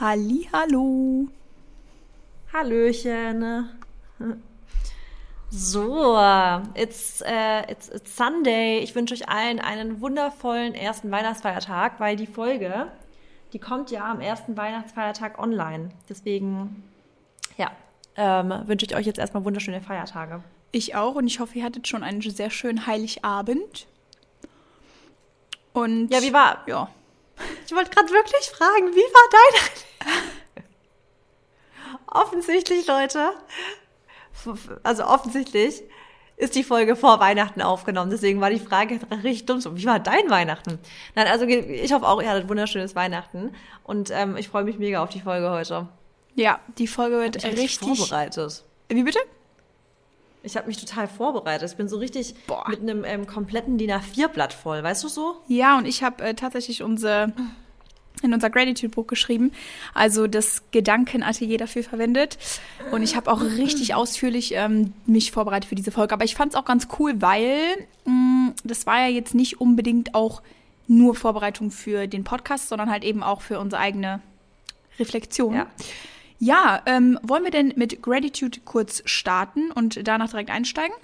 Hallihallo. Hallöchen. So, it's Sunday. Ich wünsche euch allen einen wundervollen ersten Weihnachtsfeiertag, weil die Folge, die kommt ja am ersten Weihnachtsfeiertag online. Deswegen, ja, wünsche ich euch jetzt erstmal wunderschöne Feiertage. Ich auch, und ich hoffe, ihr hattet schon einen sehr schönen Heiligabend. Und ja, wie war? Ja. Ich wollte gerade wirklich fragen, wie war dein? Offensichtlich, Leute. Also offensichtlich ist die Folge vor Weihnachten aufgenommen. Deswegen war die Frage richtig dumm. Wie war dein Weihnachten? Nein, also ich hoffe auch, ihr hattet wunderschönes Weihnachten. Und ich freue mich mega auf die Folge heute. Ja, die Folge wird richtig vorbereitet. Wie bitte? Ich habe mich total vorbereitet. Ich bin so richtig mit einem kompletten DIN A4-Blatt voll, weißt du so? Ja, und ich habe tatsächlich in unser Gratitude-Buch geschrieben, also das Gedankenatelier dafür verwendet. Und ich habe auch richtig ausführlich mich vorbereitet für diese Folge. Aber ich fand es auch ganz cool, weil das war ja jetzt nicht unbedingt auch nur Vorbereitung für den Podcast, sondern halt eben auch für unsere eigene Reflexion. Ja. Ja, wollen wir denn mit Gratitude kurz starten und danach direkt einsteigen?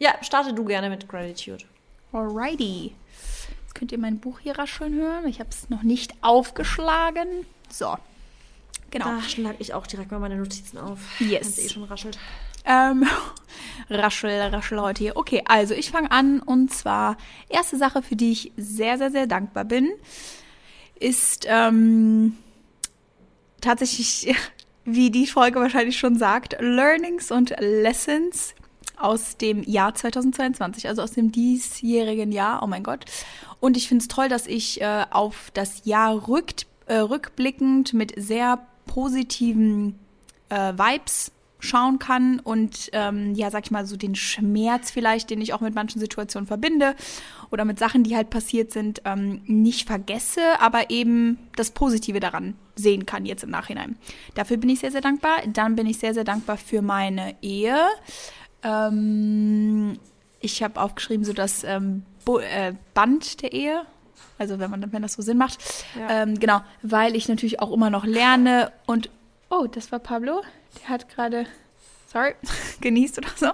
Ja, starte du gerne mit Gratitude. Alrighty. Jetzt könnt ihr mein Buch hier rascheln hören. Ich habe es noch nicht aufgeschlagen. So, genau. Da schlage ich auch direkt mal meine Notizen auf. Yes. Wenn es schon raschelt. Raschel heute hier. Okay, also ich fange an, und zwar erste Sache, für die ich sehr, sehr, sehr dankbar bin, ist tatsächlich, wie die Folge wahrscheinlich schon sagt, Learnings und Lessons aus dem Jahr 2022, also aus dem diesjährigen Jahr. Oh mein Gott. Und ich finde es toll, dass ich auf das Jahr rückblickend mit sehr positiven Vibes schauen kann und, ja, sag ich mal, so den Schmerz vielleicht, den ich auch mit manchen Situationen verbinde oder mit Sachen, die halt passiert sind, nicht vergesse, aber eben das Positive daran sehen kann jetzt im Nachhinein. Dafür bin ich sehr, sehr dankbar. Dann bin ich sehr, sehr dankbar für meine Ehe. Ich habe aufgeschrieben, so das Band der Ehe, also wenn das so Sinn macht. Ja. Genau, weil ich natürlich auch immer noch lerne und oh, das war Pablo. Der hat gerade, sorry, genießt oder so.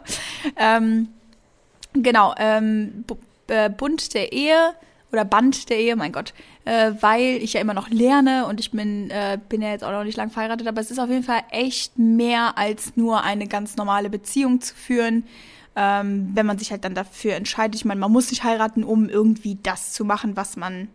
Genau, Band der Ehe, mein Gott. Weil ich ja immer noch lerne und ich bin ja jetzt auch noch nicht lang verheiratet, aber es ist auf jeden Fall echt mehr als nur eine ganz normale Beziehung zu führen, wenn man sich halt dann dafür entscheidet. Ich meine, man muss nicht heiraten, um irgendwie das zu machen, was man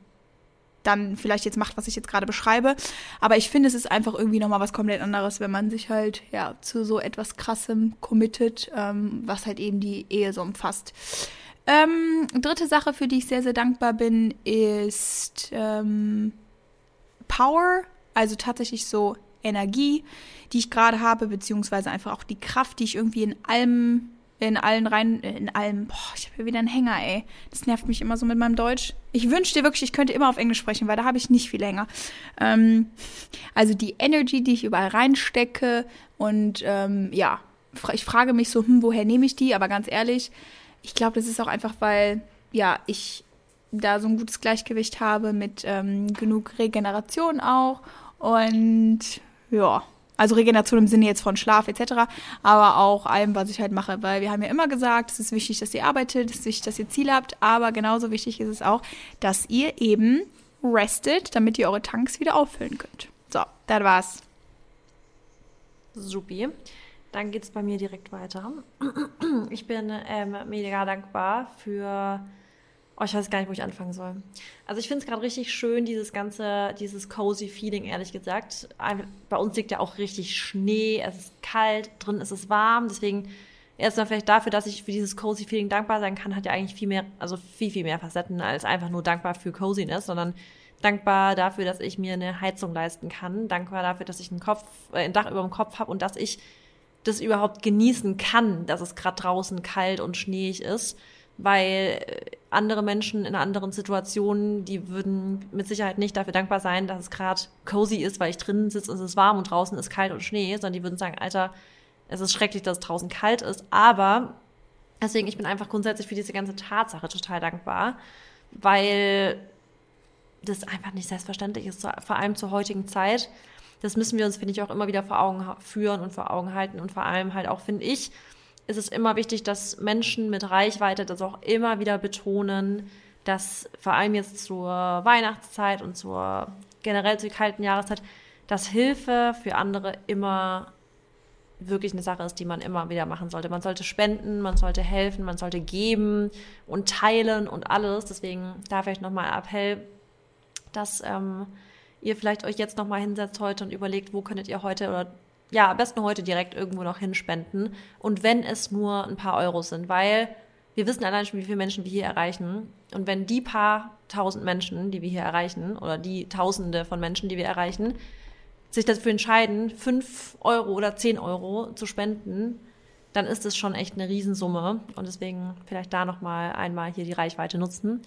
dann vielleicht jetzt macht, was ich jetzt gerade beschreibe. Aber ich finde, es ist einfach irgendwie nochmal was komplett anderes, wenn man sich halt ja zu so etwas Krassem committet, was halt eben die Ehe so umfasst. Dritte Sache, für die ich sehr, sehr dankbar bin, ist Power, also tatsächlich so Energie, die ich gerade habe, beziehungsweise einfach auch die Kraft, die ich irgendwie ich habe hier wieder einen Hänger, ey. Das nervt mich immer so mit meinem Deutsch. Ich wünschte wirklich, ich könnte immer auf Englisch sprechen, weil da habe ich nicht viel Hänger. Also die Energy, die ich überall reinstecke, und ja, ich frage mich so, woher nehme ich die? Aber ganz ehrlich, ich glaube, das ist auch einfach, weil ja, ich da so ein gutes Gleichgewicht habe mit genug Regeneration auch, und ja, also Regeneration im Sinne jetzt von Schlaf etc., aber auch allem, was ich halt mache. Weil wir haben ja immer gesagt, es ist wichtig, dass ihr arbeitet, es ist wichtig, dass ihr Ziele habt, aber genauso wichtig ist es auch, dass ihr eben restet, damit ihr eure Tanks wieder auffüllen könnt. So, das war's. Supi. Dann geht's bei mir direkt weiter. Ich bin mega dankbar für... Oh, ich weiß gar nicht, wo ich anfangen soll. Also ich finde es gerade richtig schön, dieses cozy Feeling, ehrlich gesagt. Bei uns liegt ja auch richtig Schnee, es ist kalt, drin ist es warm. Deswegen erstmal vielleicht dafür, dass ich für dieses cozy Feeling dankbar sein kann, hat ja eigentlich viel mehr, also viel, viel mehr Facetten als einfach nur dankbar für Coziness, sondern dankbar dafür, dass ich mir eine Heizung leisten kann, dankbar dafür, dass ich ein Dach über dem Kopf habe und dass ich das überhaupt genießen kann, dass es gerade draußen kalt und schneeig ist. Weil andere Menschen in anderen Situationen, die würden mit Sicherheit nicht dafür dankbar sein, dass es gerade cozy ist, weil ich drinnen sitze und es ist warm und draußen ist kalt und Schnee, sondern die würden sagen, Alter, es ist schrecklich, dass es draußen kalt ist. Aber deswegen, ich bin einfach grundsätzlich für diese ganze Tatsache total dankbar, weil das einfach nicht selbstverständlich ist, vor allem zur heutigen Zeit. Das müssen wir uns, finde ich, auch immer wieder vor Augen führen und vor Augen halten. Und vor allem halt auch, finde ich, ist es immer wichtig, dass Menschen mit Reichweite das auch immer wieder betonen, dass vor allem jetzt zur Weihnachtszeit und zur generell zur kalten Jahreszeit, dass Hilfe für andere immer wirklich eine Sache ist, die man immer wieder machen sollte. Man sollte spenden, man sollte helfen, man sollte geben und teilen und alles. Deswegen da vielleicht nochmal ein Appell, dass ihr vielleicht euch jetzt nochmal hinsetzt heute und überlegt, wo könntet ihr heute oder ja, am besten heute direkt irgendwo noch hinspenden. Und wenn es nur ein paar Euros sind, weil wir wissen allein schon, wie viele Menschen wir hier erreichen. Und wenn die paar tausend Menschen, die wir hier erreichen, oder die Tausende von Menschen, die wir erreichen, sich dafür entscheiden, 5 € oder 10 € zu spenden, dann ist es schon echt eine Riesensumme. Und deswegen vielleicht da nochmal einmal hier die Reichweite nutzen.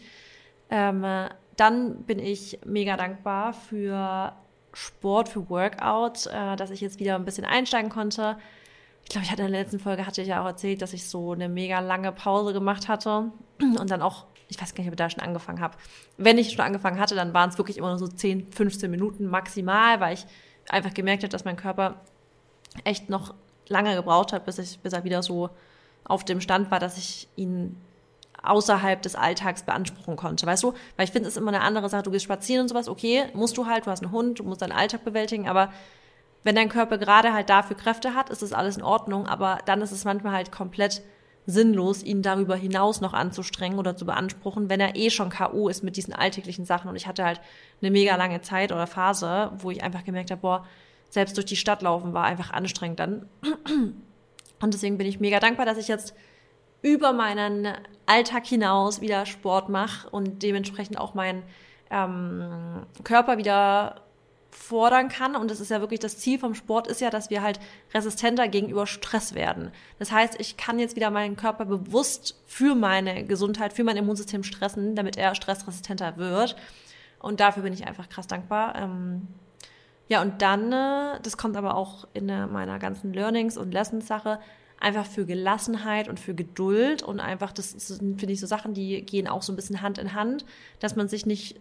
Dann bin ich mega dankbar für Sport, für Workout, dass ich jetzt wieder ein bisschen einsteigen konnte. Ich glaube, ich hatte in der letzten Folge, hatte ich ja auch erzählt, dass ich so eine mega lange Pause gemacht hatte und dann auch, ich weiß gar nicht, ob ich da schon angefangen habe. Wenn ich schon angefangen hatte, dann waren es wirklich immer nur so 10, 15 Minuten maximal, weil ich einfach gemerkt habe, dass mein Körper echt noch lange gebraucht hat, bis er wieder so auf dem Stand war, dass ich ihn außerhalb des Alltags beanspruchen konnte, weißt du? Weil ich finde, es ist immer eine andere Sache, du gehst spazieren und sowas, okay, musst du halt, du hast einen Hund, du musst deinen Alltag bewältigen, aber wenn dein Körper gerade halt dafür Kräfte hat, ist das alles in Ordnung, aber dann ist es manchmal halt komplett sinnlos, ihn darüber hinaus noch anzustrengen oder zu beanspruchen, wenn er eh schon K.O. ist mit diesen alltäglichen Sachen. Und ich hatte halt eine mega lange Zeit oder Phase, wo ich einfach gemerkt habe, boah, selbst durch die Stadt laufen war einfach anstrengend dann. Und deswegen bin ich mega dankbar, dass ich jetzt über meinen Alltag hinaus wieder Sport mache und dementsprechend auch meinen Körper wieder fordern kann. Und das ist ja wirklich das Ziel vom Sport, ist ja, dass wir halt resistenter gegenüber Stress werden. Das heißt, ich kann jetzt wieder meinen Körper bewusst für meine Gesundheit, für mein Immunsystem stressen, damit er stressresistenter wird. Und dafür bin ich einfach krass dankbar. Ja, und dann, das kommt aber auch in meiner ganzen Learnings- und Lessons-Sache, einfach für Gelassenheit und für Geduld und einfach, das sind, finde ich, so Sachen, die gehen auch so ein bisschen Hand in Hand, dass man sich nicht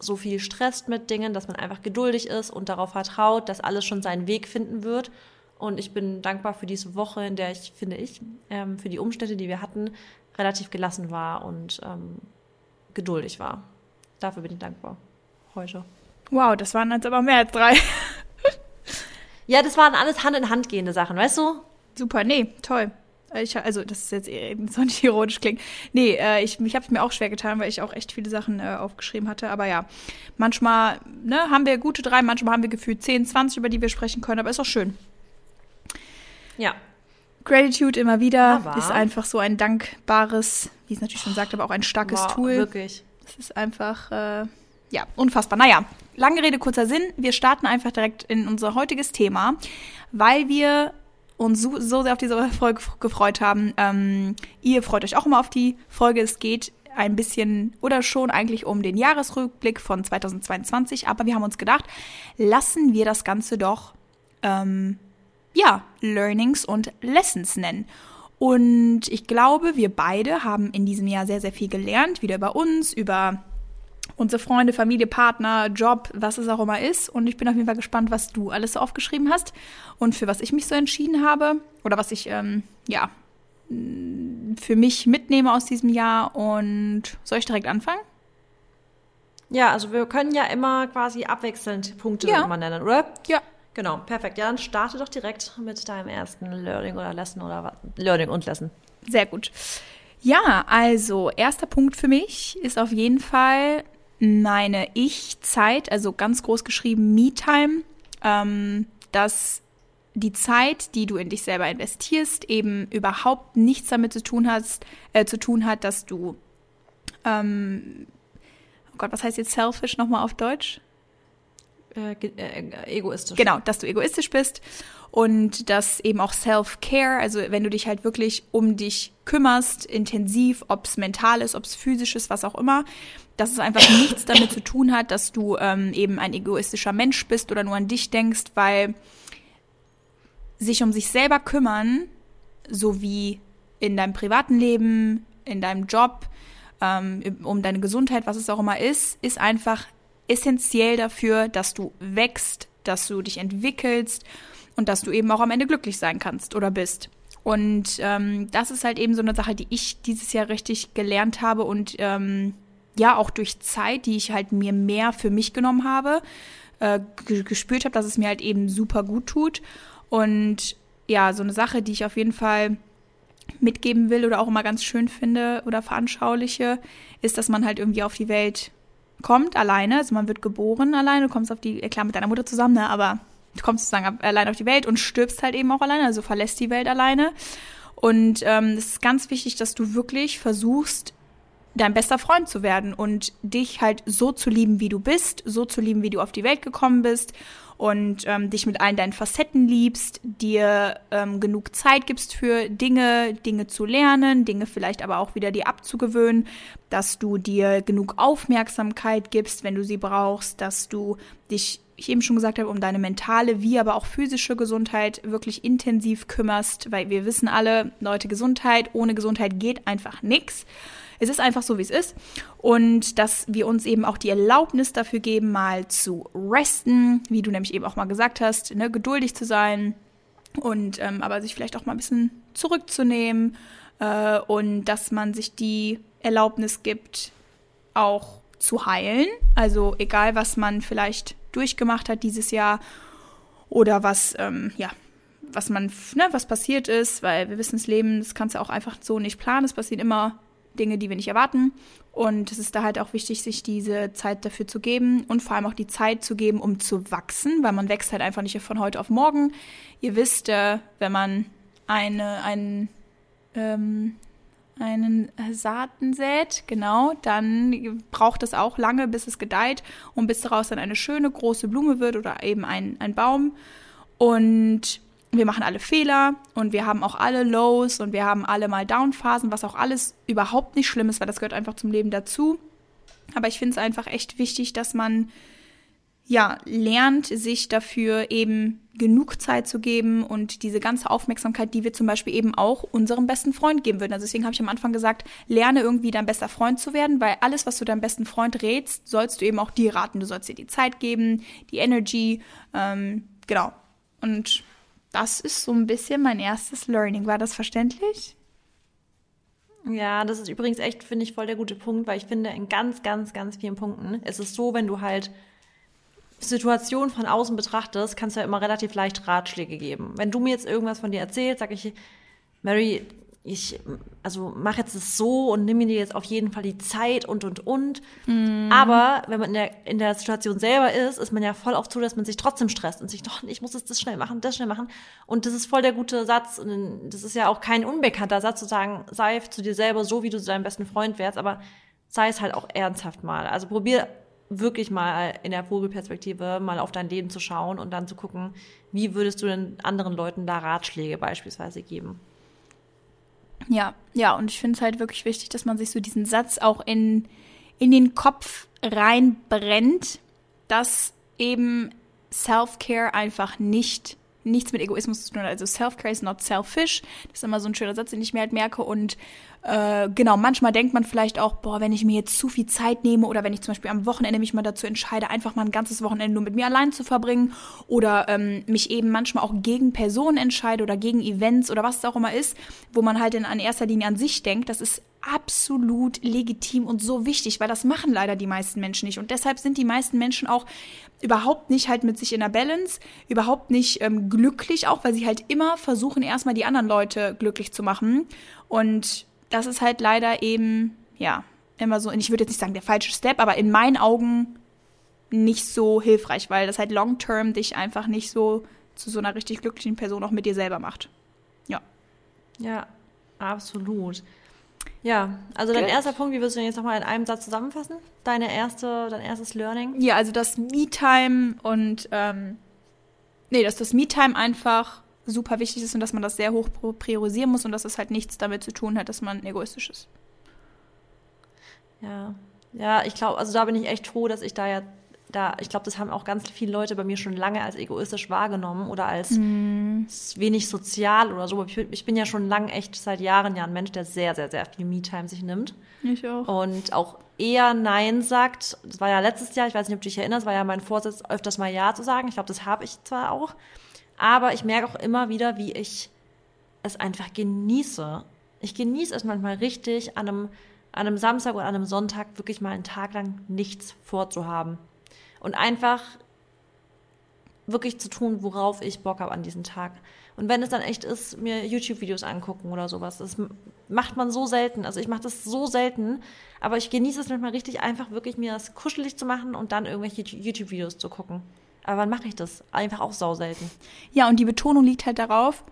so viel stresst mit Dingen, dass man einfach geduldig ist und darauf vertraut, dass alles schon seinen Weg finden wird. Und ich bin dankbar für diese Woche, in der ich, finde ich, für die Umstände, die wir hatten, relativ gelassen war und geduldig war. Dafür bin ich dankbar heute. Wow, das waren jetzt aber mehr als 3. Ja, das waren alles Hand in Hand gehende Sachen, weißt du? Super, nee, toll. Also das ist jetzt eben so nicht ironisch klingt. Nee, ich habe es mir auch schwer getan, weil ich auch echt viele Sachen aufgeschrieben hatte. Aber ja, manchmal haben wir gute 3, manchmal haben wir gefühlt 10, 20, über die wir sprechen können. Aber ist auch schön. Ja. Gratitude immer wieder ist einfach so ein dankbares, wie es natürlich schon sagt, aber auch ein starkes Tool. Wirklich. Das ist einfach, ja, unfassbar. Naja, lange Rede, kurzer Sinn. Wir starten einfach direkt in unser heutiges Thema, weil wir und so sehr auf diese Folge gefreut haben. Ihr freut euch auch immer auf die Folge. Es geht ein bisschen oder schon eigentlich um den Jahresrückblick von 2022. Aber wir haben uns gedacht, lassen wir das Ganze doch Learnings und Lessons nennen. Und ich glaube, wir beide haben in diesem Jahr sehr, sehr viel gelernt. Wieder über uns, über unsere Freunde, Familie, Partner, Job, was es auch immer ist. Und ich bin auf jeden Fall gespannt, was du alles so aufgeschrieben hast und für was ich mich so entschieden habe oder was ich, für mich mitnehme aus diesem Jahr. Und soll ich direkt anfangen? Ja, also wir können ja immer quasi abwechselnd Punkte immer nennen, oder? Ja. Genau, perfekt. Ja, dann starte doch direkt mit deinem ersten Learning oder Lesson oder was. Learning und Lesson. Sehr gut. Ja, also erster Punkt für mich ist auf jeden Fall meine Ich-Zeit, also ganz groß geschrieben Me-Time, dass die Zeit, die du in dich selber investierst, eben überhaupt nichts damit zu tun hat, dass du, was heißt jetzt selfish nochmal auf Deutsch? Egoistisch. Genau, dass du egoistisch bist und dass eben auch Self-Care, also wenn du dich halt wirklich um dich kümmerst, intensiv, ob es mental ist, ob es physisch ist, was auch immer, dass es einfach nichts damit zu tun hat, dass du eben ein egoistischer Mensch bist oder nur an dich denkst, weil sich um sich selber kümmern, so wie in deinem privaten Leben, in deinem Job, um deine Gesundheit, was es auch immer ist einfach essentiell dafür, dass du wächst, dass du dich entwickelst und dass du eben auch am Ende glücklich sein kannst oder bist. Und das ist halt eben so eine Sache, die ich dieses Jahr richtig gelernt habe und ja auch durch Zeit, die ich halt mir mehr für mich genommen habe, gespürt habe, dass es mir halt eben super gut tut. Und ja, so eine Sache, die ich auf jeden Fall mitgeben will oder auch immer ganz schön finde oder veranschauliche, ist, dass man halt irgendwie auf die Welt kommt alleine, also man wird geboren alleine, du kommst auf die, klar mit deiner Mutter zusammen, ne, aber du kommst sozusagen alleine auf die Welt und stirbst halt eben auch alleine, also verlässt die Welt alleine. Und es ist ganz wichtig, dass du wirklich versuchst, dein bester Freund zu werden und dich halt so zu lieben, wie du bist, so zu lieben, wie du auf die Welt gekommen bist und dich mit allen deinen Facetten liebst, dir genug Zeit gibst für Dinge zu lernen, Dinge vielleicht aber auch wieder dir abzugewöhnen, dass du dir genug Aufmerksamkeit gibst, wenn du sie brauchst, dass du dich, ich eben schon gesagt habe, um deine mentale wie aber auch physische Gesundheit wirklich intensiv kümmerst, weil wir wissen alle, Leute, Gesundheit, ohne Gesundheit geht einfach nichts. Es ist einfach so, wie es ist und dass wir uns eben auch die Erlaubnis dafür geben, mal zu resten, wie du nämlich eben auch mal gesagt hast, ne, geduldig zu sein und aber sich vielleicht auch mal ein bisschen zurückzunehmen und dass man sich die Erlaubnis gibt, auch zu heilen, also egal, was man vielleicht durchgemacht hat dieses Jahr oder was, was man, ne, was passiert ist, weil wir wissen, das Leben, das kannst du auch einfach so nicht planen, es passiert immer Dinge, die wir nicht erwarten und es ist da halt auch wichtig, sich diese Zeit dafür zu geben und vor allem auch die Zeit zu geben, um zu wachsen, weil man wächst halt einfach nicht von heute auf morgen. Ihr wisst, wenn man einen Saaten sät, genau, dann braucht es auch lange, bis es gedeiht und bis daraus dann eine schöne große Blume wird oder eben ein Baum und wir machen alle Fehler und wir haben auch alle Lows und wir haben alle mal Down-Phasen, was auch alles überhaupt nicht schlimm ist, weil das gehört einfach zum Leben dazu. Aber ich finde es einfach echt wichtig, dass man ja lernt, sich dafür eben genug Zeit zu geben und diese ganze Aufmerksamkeit, die wir zum Beispiel eben auch unserem besten Freund geben würden. Also deswegen habe ich am Anfang gesagt, lerne irgendwie dein bester Freund zu werden, weil alles, was du deinem besten Freund rätst, sollst du eben auch dir raten. Du sollst dir die Zeit geben, die Energy, genau. Und das ist so ein bisschen mein erstes Learning. War das verständlich? Ja, das ist übrigens echt, finde ich, voll der gute Punkt, weil ich finde, in ganz, ganz, ganz vielen Punkten ist es so, wenn du halt Situationen von außen betrachtest, kannst du ja immer relativ leicht Ratschläge geben. Wenn du mir jetzt irgendwas von dir erzählst, sage ich, Mary, ich mach jetzt das so und nimm mir jetzt auf jeden Fall die Zeit und. Mm. Aber wenn man in der Situation selber ist, ist man ja voll oft so, dass man sich trotzdem stresst und sich, doch, ich muss jetzt das schnell machen. Und das ist voll der gute Satz. Und das ist ja auch kein unbekannter Satz, zu sagen, sei zu dir selber so, wie du zu deinem besten Freund wärst, aber sei es halt auch ernsthaft mal. Also probier wirklich mal in der Vogelperspektive mal auf dein Leben zu schauen und dann zu gucken, wie würdest du denn anderen Leuten da Ratschläge beispielsweise geben. Ja, und ich finde es halt wirklich wichtig, dass man sich so diesen Satz auch in den Kopf reinbrennt, dass eben Self-Care einfach nichts mit Egoismus zu tun hat. Also Self-Care is not selfish. Das ist immer so ein schöner Satz, den ich mir halt merke. Und genau, manchmal denkt man vielleicht auch, wenn ich mir jetzt zu viel Zeit nehme oder wenn ich zum Beispiel am Wochenende mich mal dazu entscheide, einfach mal ein ganzes Wochenende nur mit mir allein zu verbringen oder mich eben manchmal auch gegen Personen entscheide oder gegen Events oder was es auch immer ist, wo man halt in erster Linie an sich denkt, das ist absolut legitim und so wichtig, weil das machen leider die meisten Menschen nicht. Und deshalb sind die meisten Menschen auch überhaupt nicht halt mit sich in der Balance, überhaupt nicht glücklich auch, weil sie halt immer versuchen, erstmal die anderen Leute glücklich zu machen. Und das ist halt leider eben, ja, immer so, ich würde jetzt nicht sagen der falsche Step, aber in meinen Augen nicht so hilfreich, weil das halt long-term dich einfach nicht so zu so einer richtig glücklichen Person auch mit dir selber macht. Ja. Ja, absolut. Ja, also dein erster Punkt, wie würdest du den jetzt nochmal in einem Satz zusammenfassen? Dein erstes Learning? Ja, also das Me-Time und, dass das Me-Time einfach super wichtig ist und dass man das sehr hoch priorisieren muss und dass es halt nichts damit zu tun hat, dass man egoistisch ist. Ja, ich glaube, also da bin ich echt froh, dass ich da ja da, ich glaube, das haben auch ganz viele Leute bei mir schon lange als egoistisch wahrgenommen oder als wenig sozial oder so. Ich bin ja schon lange, echt seit Jahren ein Mensch, der sehr, sehr, sehr viel Me-Time sich nimmt. Ich auch. Und auch eher Nein sagt. Das war ja letztes Jahr, ich weiß nicht, ob du dich erinnerst, war ja mein Vorsatz, öfters mal Ja zu sagen. Ich glaube, das habe ich zwar auch, aber ich merke auch immer wieder, wie ich es einfach genieße. Ich genieße es manchmal richtig, an einem Samstag oder an einem Sonntag wirklich mal einen Tag lang nichts vorzuhaben. Und einfach wirklich zu tun, worauf ich Bock habe an diesem Tag. Und wenn es dann echt ist, mir YouTube-Videos angucken oder sowas. Das macht man so selten. Also ich mache das so selten. Aber ich genieße es manchmal richtig, einfach wirklich mir das kuschelig zu machen und dann irgendwelche YouTube-Videos zu gucken. Aber wann mache ich das? Einfach auch sauselten. Ja, und die Betonung liegt halt darauf,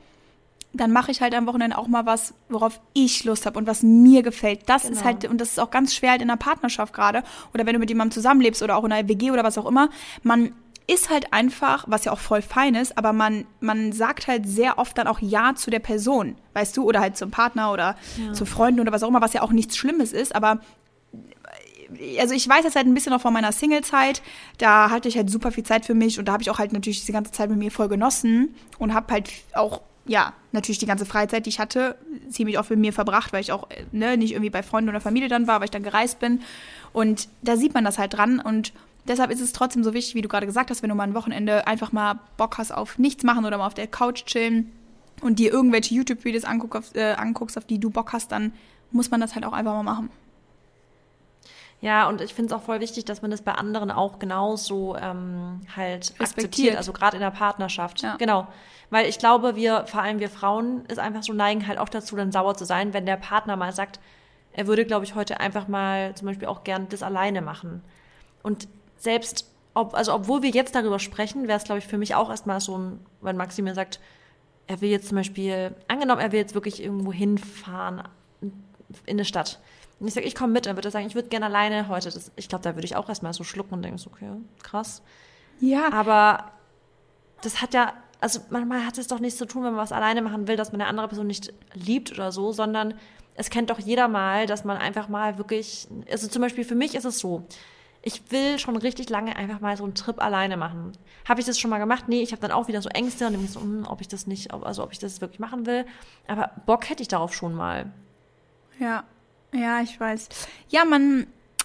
dann mache ich halt am Wochenende auch mal was, worauf ich Lust habe und was mir gefällt. Das ist halt, und das ist auch ganz schwer halt in einer Partnerschaft gerade oder wenn du mit jemandem zusammenlebst oder auch in einer WG oder was auch immer. Man ist halt einfach, was ja auch voll fein ist, aber man sagt halt sehr oft dann auch Ja zu der Person, weißt du, oder halt zum Partner oder zu Freunden oder was auch immer, was ja auch nichts Schlimmes ist, aber also ich weiß das halt ein bisschen noch von meiner Single-Zeit, da hatte ich halt super viel Zeit für mich und da habe ich auch halt natürlich diese ganze Zeit mit mir voll genossen und habe halt auch natürlich die ganze Freizeit, die ich hatte, ziemlich oft mit mir verbracht, weil ich auch nicht irgendwie bei Freunden oder Familie dann war, weil ich dann gereist bin. Und da sieht man das halt dran. Und deshalb ist es trotzdem so wichtig, wie du gerade gesagt hast, wenn du mal ein Wochenende einfach mal Bock hast auf nichts machen oder mal auf der Couch chillen und dir irgendwelche YouTube-Videos anguckst, auf die du Bock hast, dann muss man das halt auch einfach mal machen. Ja, und ich finde es auch voll wichtig, dass man das bei anderen auch genauso halt akzeptiert, also gerade in der Partnerschaft. Ja. Genau, weil ich glaube, vor allem wir Frauen, ist einfach so neigen halt auch dazu, dann sauer zu sein, wenn der Partner mal sagt, er würde, glaube ich, heute einfach mal zum Beispiel auch gern das alleine machen. Und selbst, obwohl wir jetzt darüber sprechen, wäre es, glaube ich, für mich auch erstmal so ein, wenn Maxi mir sagt, er will jetzt zum Beispiel, angenommen, er will jetzt wirklich irgendwo hinfahren in eine Stadt. Und ich sage, ich komme mit, dann würde er sagen, ich würde gerne alleine heute. Ich glaube, da würde ich auch erstmal so schlucken und denke, okay, krass. Ja. Aber das hat ja, also manchmal hat es doch nichts zu tun, wenn man was alleine machen will, dass man eine andere Person nicht liebt oder so, sondern es kennt doch jeder mal, dass man einfach mal wirklich, also zum Beispiel für mich ist es so, ich will schon richtig lange einfach mal so einen Trip alleine machen. Habe ich das schon mal gemacht? Nee, ich habe dann auch wieder so Ängste und denke so, ob ich das wirklich machen will. Aber Bock hätte ich darauf schon mal. Ja. Ja, ich weiß. Ja,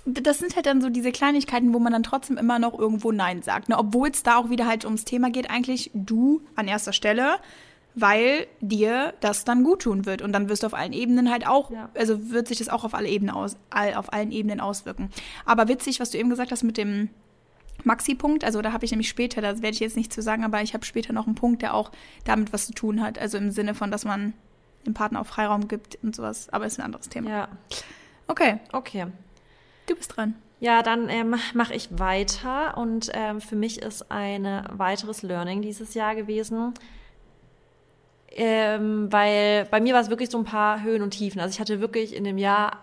das sind halt dann so diese Kleinigkeiten, wo man dann trotzdem immer noch irgendwo Nein sagt. Ne? Obwohl es da auch wieder halt ums Thema geht, eigentlich du an erster Stelle, weil dir das dann gut tun wird. Und dann wirst du auf allen Ebenen halt auch, also wird sich das auch auf alle Ebenen auf allen Ebenen auswirken. Aber witzig, was du eben gesagt hast mit dem Maxi-Punkt, also da habe ich nämlich später, das werde ich jetzt nicht zu sagen, aber ich habe später noch einen Punkt, der auch damit was zu tun hat. Also im Sinne von, dass man dem Partner auch Freiraum gibt und sowas. Aber ist ein anderes Thema. Ja. Okay. Du bist dran. Ja, dann mache ich weiter. Und für mich ist ein weiteres Learning dieses Jahr gewesen. Weil bei mir war es wirklich so ein paar Höhen und Tiefen. Also ich hatte wirklich in dem Jahr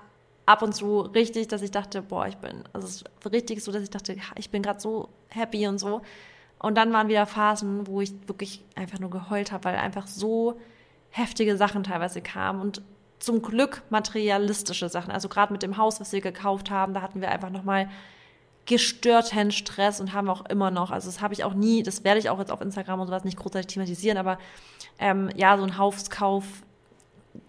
ab und zu richtig, dass ich dachte, ich bin gerade so happy und so. Und dann waren wieder Phasen, wo ich wirklich einfach nur geheult habe, weil einfach so heftige Sachen teilweise kamen und zum Glück materialistische Sachen. Also gerade mit dem Haus, was wir gekauft haben, da hatten wir einfach nochmal gestörten Stress und haben auch immer noch, also das habe ich auch nie, das werde ich auch jetzt auf Instagram und sowas nicht großartig thematisieren, aber so ein Hauskauf,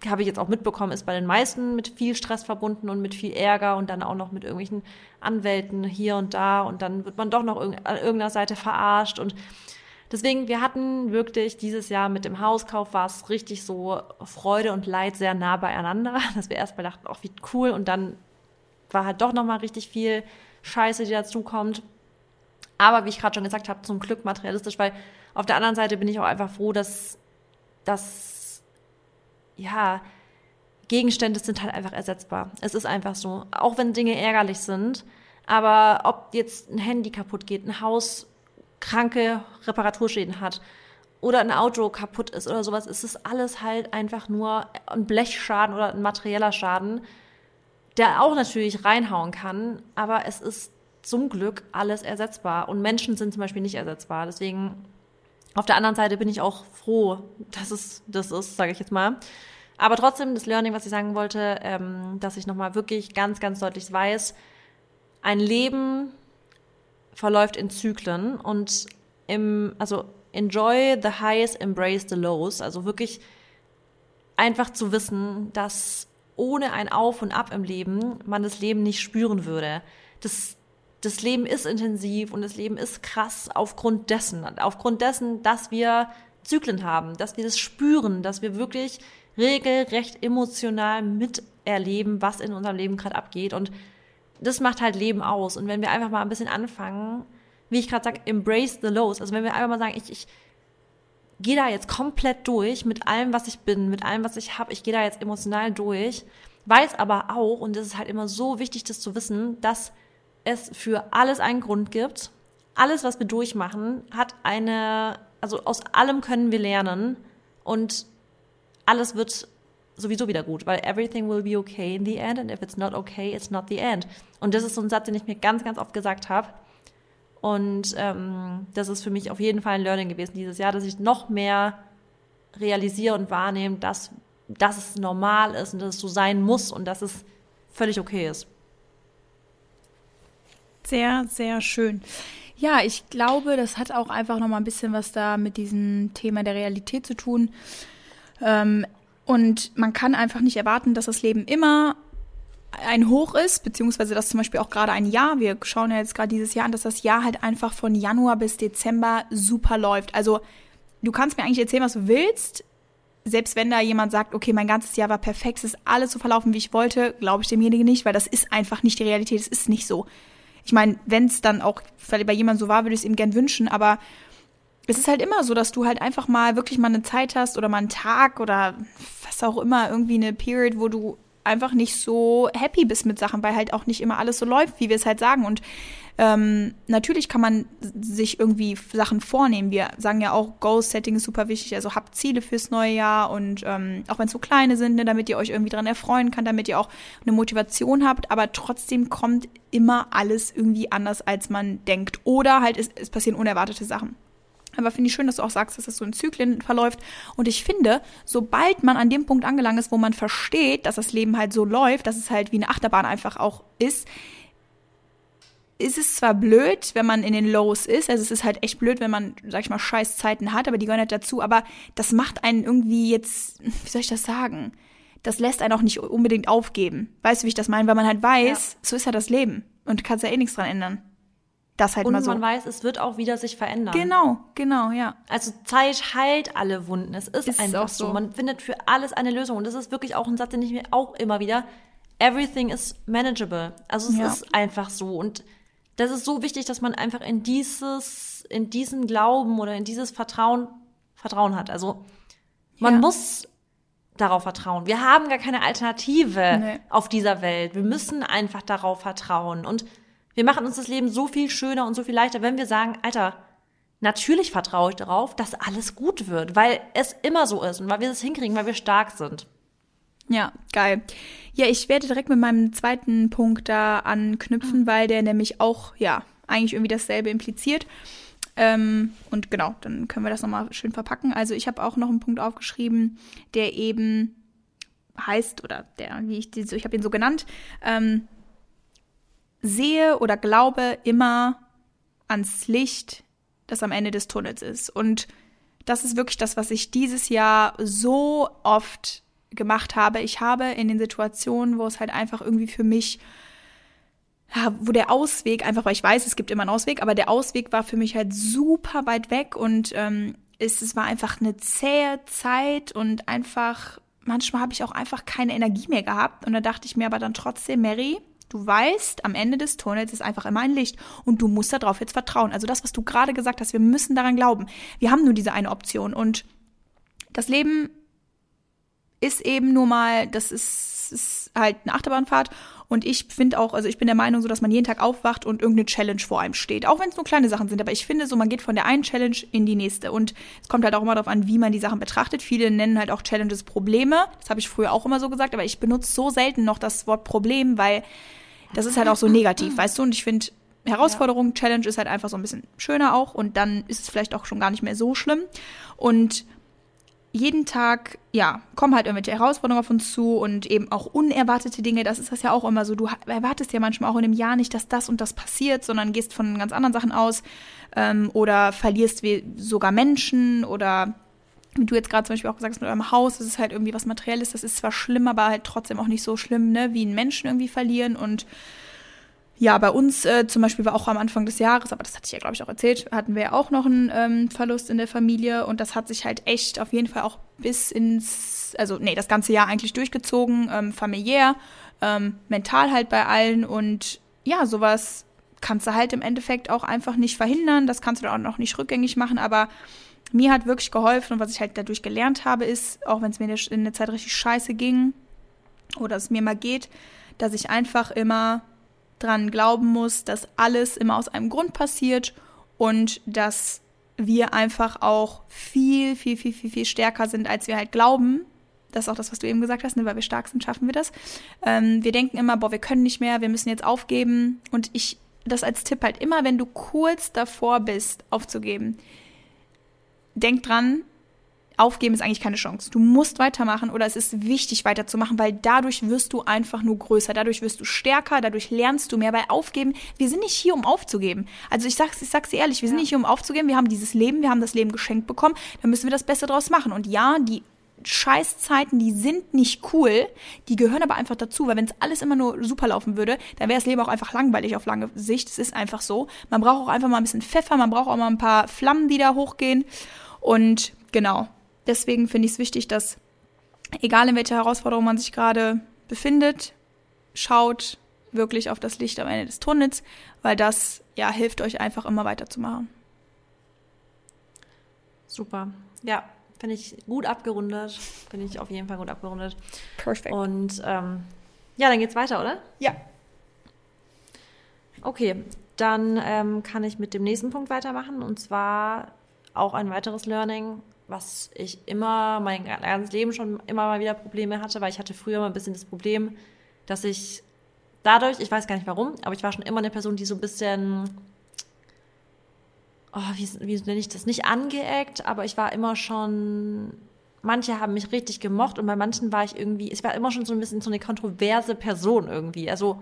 habe ich jetzt auch mitbekommen, ist bei den meisten mit viel Stress verbunden und mit viel Ärger und dann auch noch mit irgendwelchen Anwälten hier und da und dann wird man doch noch an irgendeiner Seite verarscht und deswegen, wir hatten wirklich dieses Jahr mit dem Hauskauf war es richtig so Freude und Leid sehr nah beieinander, dass wir erstmal dachten, wie cool und dann war halt doch nochmal richtig viel Scheiße, die dazukommt. Aber wie ich gerade schon gesagt habe, zum Glück materialistisch, weil auf der anderen Seite bin ich auch einfach froh, dass Gegenstände sind halt einfach ersetzbar. Es ist einfach so, auch wenn Dinge ärgerlich sind, aber ob jetzt ein Handy kaputt geht, ein Haus kranke Reparaturschäden hat oder ein Auto kaputt ist oder sowas, ist es alles halt einfach nur ein Blechschaden oder ein materieller Schaden, der auch natürlich reinhauen kann, aber es ist zum Glück alles ersetzbar und Menschen sind zum Beispiel nicht ersetzbar. Deswegen auf der anderen Seite bin ich auch froh, dass es das ist, sage ich jetzt mal. Aber trotzdem das Learning, was ich sagen wollte, dass ich nochmal wirklich ganz, ganz deutlich weiß, ein Leben verläuft in Zyklen und also enjoy the highs, embrace the lows, also wirklich einfach zu wissen, dass ohne ein Auf und Ab im Leben man das Leben nicht spüren würde. Das Leben ist intensiv und das Leben ist krass aufgrund dessen, dass wir Zyklen haben, dass wir das spüren, dass wir wirklich regelrecht emotional miterleben, was in unserem Leben gerade abgeht, und das macht halt Leben aus. Und wenn wir einfach mal ein bisschen anfangen, wie ich gerade sage, embrace the lows, also wenn wir einfach mal sagen, ich gehe da jetzt komplett durch mit allem, was ich bin, mit allem, was ich habe, ich gehe da jetzt emotional durch, weiß aber auch, und das ist halt immer so wichtig, das zu wissen, dass es für alles einen Grund gibt. Alles, was wir durchmachen, also aus allem können wir lernen und alles wird sowieso wieder gut, weil everything will be okay in the end and if it's not okay, it's not the end. Und das ist so ein Satz, den ich mir ganz, ganz oft gesagt habe. Und das ist für mich auf jeden Fall ein Learning gewesen dieses Jahr, dass ich noch mehr realisiere und wahrnehme, dass es normal ist und dass es so sein muss und dass es völlig okay ist. Sehr, sehr schön. Ja, ich glaube, das hat auch einfach nochmal ein bisschen was da mit diesem Thema der Realität zu tun. Und man kann einfach nicht erwarten, dass das Leben immer ein Hoch ist, beziehungsweise dass zum Beispiel auch gerade ein Jahr, wir schauen ja jetzt gerade dieses Jahr an, dass das Jahr halt einfach von Januar bis Dezember super läuft. Also du kannst mir eigentlich erzählen, was du willst, selbst wenn da jemand sagt, okay, mein ganzes Jahr war perfekt, es ist alles so verlaufen, wie ich wollte, glaube ich demjenigen nicht, weil das ist einfach nicht die Realität, es ist nicht so. Ich meine, wenn es dann auch bei jemandem so war, würde ich es ihm gern wünschen, aber es ist halt immer so, dass du halt einfach mal wirklich mal eine Zeit hast oder mal einen Tag oder was auch immer, irgendwie eine Period, wo du einfach nicht so happy bist mit Sachen, weil halt auch nicht immer alles so läuft, wie wir es halt sagen. Und natürlich kann man sich irgendwie Sachen vornehmen. Wir sagen ja auch, Goal-Setting ist super wichtig. Also habt Ziele fürs neue Jahr und auch wenn es so kleine sind, ne, damit ihr euch irgendwie dran erfreuen kann, damit ihr auch eine Motivation habt. Aber trotzdem kommt immer alles irgendwie anders, als man denkt. Oder halt es passieren unerwartete Sachen. Aber finde ich schön, dass du auch sagst, dass das so in Zyklen verläuft. Und ich finde, sobald man an dem Punkt angelangt ist, wo man versteht, dass das Leben halt so läuft, dass es halt wie eine Achterbahn einfach auch ist, ist es zwar blöd, wenn man in den Lows ist, also es ist halt echt blöd, wenn man, sag ich mal, scheiß Zeiten hat, aber die gehören halt dazu, aber das macht einen irgendwie jetzt, wie soll ich das sagen, das lässt einen auch nicht unbedingt aufgeben. Weißt du, wie ich das meine? Weil man halt weiß, ja, so ist halt das Leben und du kannst ja eh nichts dran ändern. Das halt und mal so. Man weiß, es wird auch wieder sich verändern. Genau, ja. Also Zeit heilt alle Wunden. Es ist einfach so. Man findet für alles eine Lösung. Und das ist wirklich auch ein Satz, den ich mir auch immer wieder, everything is manageable. Also es ist einfach so. Und das ist so wichtig, dass man einfach in diesen Glauben oder in dieses Vertrauen hat. Also man muss darauf vertrauen. Wir haben gar keine Alternative auf dieser Welt. Wir müssen einfach darauf vertrauen. Und wir machen uns das Leben so viel schöner und so viel leichter, wenn wir sagen, Alter, natürlich vertraue ich darauf, dass alles gut wird, weil es immer so ist und weil wir es hinkriegen, weil wir stark sind. Ja, geil. Ja, ich werde direkt mit meinem zweiten Punkt da anknüpfen, weil der nämlich auch, ja, eigentlich irgendwie dasselbe impliziert. Und genau, dann können wir das nochmal schön verpacken. Also ich habe auch noch einen Punkt aufgeschrieben, der eben heißt, oder der, ich habe ihn so genannt, sehe oder glaube immer ans Licht, das am Ende des Tunnels ist. Und das ist wirklich das, was ich dieses Jahr so oft gemacht habe. Ich habe in den Situationen, wo es halt einfach irgendwie für mich, wo der Ausweg einfach, weil ich weiß, es gibt immer einen Ausweg, aber der Ausweg war für mich halt super weit weg und es war einfach eine zähe Zeit und einfach, manchmal habe ich auch einfach keine Energie mehr gehabt. Und da dachte ich mir aber dann trotzdem, Mary, du weißt, am Ende des Tunnels ist einfach immer ein Licht und du musst darauf jetzt vertrauen. Also das, was du gerade gesagt hast, wir müssen daran glauben. Wir haben nur diese eine Option und das Leben ist eben nur mal, das ist halt eine Achterbahnfahrt und ich finde auch, also ich bin der Meinung so, dass man jeden Tag aufwacht und irgendeine Challenge vor einem steht, auch wenn es nur kleine Sachen sind, aber ich finde so, man geht von der einen Challenge in die nächste und es kommt halt auch immer darauf an, wie man die Sachen betrachtet. Viele nennen halt auch Challenges Probleme, das habe ich früher auch immer so gesagt, aber ich benutze so selten noch das Wort Problem, weil das ist halt auch so negativ, weißt du? Und ich finde, Herausforderung, Challenge ist halt einfach so ein bisschen schöner auch und dann ist es vielleicht auch schon gar nicht mehr so schlimm. Und jeden Tag, ja, kommen halt irgendwelche Herausforderungen auf uns zu und eben auch unerwartete Dinge, das ist das ja auch immer so, du erwartest ja manchmal auch in einem Jahr nicht, dass das und das passiert, sondern gehst von ganz anderen Sachen aus oder verlierst sogar Menschen oder wie du jetzt gerade zum Beispiel auch gesagt hast, mit eurem Haus, das ist halt irgendwie was Materielles, das ist zwar schlimm, aber halt trotzdem auch nicht so schlimm, ne, wie einen Menschen irgendwie verlieren. Und ja, bei uns zum Beispiel war auch am Anfang des Jahres, aber das hatte ich ja, glaube ich, auch erzählt, hatten wir ja auch noch einen Verlust in der Familie und das hat sich halt echt auf jeden Fall auch bis ins, das ganze Jahr eigentlich durchgezogen, familiär, mental halt bei allen und ja, sowas kannst du halt im Endeffekt auch einfach nicht verhindern, das kannst du dann auch noch nicht rückgängig machen, aber mir hat wirklich geholfen und was ich halt dadurch gelernt habe ist, auch wenn es mir in der Zeit richtig scheiße ging oder es mir mal geht, dass ich einfach immer dran glauben muss, dass alles immer aus einem Grund passiert und dass wir einfach auch viel, viel, viel, viel, viel stärker sind, als wir halt glauben. Das ist auch das, was du eben gesagt hast, ne? Weil wir stark sind, schaffen wir das. Wir denken immer, boah, wir können nicht mehr, wir müssen jetzt aufgeben. Und ich, das als Tipp halt immer, wenn du kurz davor bist, aufzugeben, denk dran, aufgeben ist eigentlich keine Chance. Du musst weitermachen oder es ist wichtig weiterzumachen, weil dadurch wirst du einfach nur größer, dadurch wirst du stärker, dadurch lernst du mehr, weil aufgeben, wir sind nicht hier, um aufzugeben. Also ich sag's dir ehrlich, wir sind nicht hier, um aufzugeben, wir haben dieses Leben, wir haben das Leben geschenkt bekommen, dann müssen wir das Beste draus machen. Und ja, die Scheißzeiten, die sind nicht cool, die gehören aber einfach dazu, weil wenn es alles immer nur super laufen würde, dann wäre das Leben auch einfach langweilig auf lange Sicht, es ist einfach so. Man braucht auch einfach mal ein bisschen Pfeffer, man braucht auch mal ein paar Flammen, die da hochgehen und genau. Deswegen finde ich es wichtig, dass, egal in welcher Herausforderung man sich gerade befindet, schaut wirklich auf das Licht am Ende des Tunnels, weil das ja hilft euch einfach immer weiterzumachen. Super. Ja, finde ich gut abgerundet. Finde ich auf jeden Fall gut abgerundet. Perfekt. Und ja, dann geht's weiter, oder? Ja. Okay, dann kann ich mit dem nächsten Punkt weitermachen und zwar auch ein weiteres Learning, was ich immer, mein ganzes Leben schon immer mal wieder Probleme hatte, weil ich hatte früher mal ein bisschen das Problem, dass ich dadurch, ich weiß gar nicht warum, aber ich war schon immer eine Person, die so ein bisschen, wie nenne ich das, nicht angeeckt, aber ich war immer schon, manche haben mich richtig gemocht und bei manchen war ich irgendwie, ich war immer schon so ein bisschen so eine kontroverse Person irgendwie. Also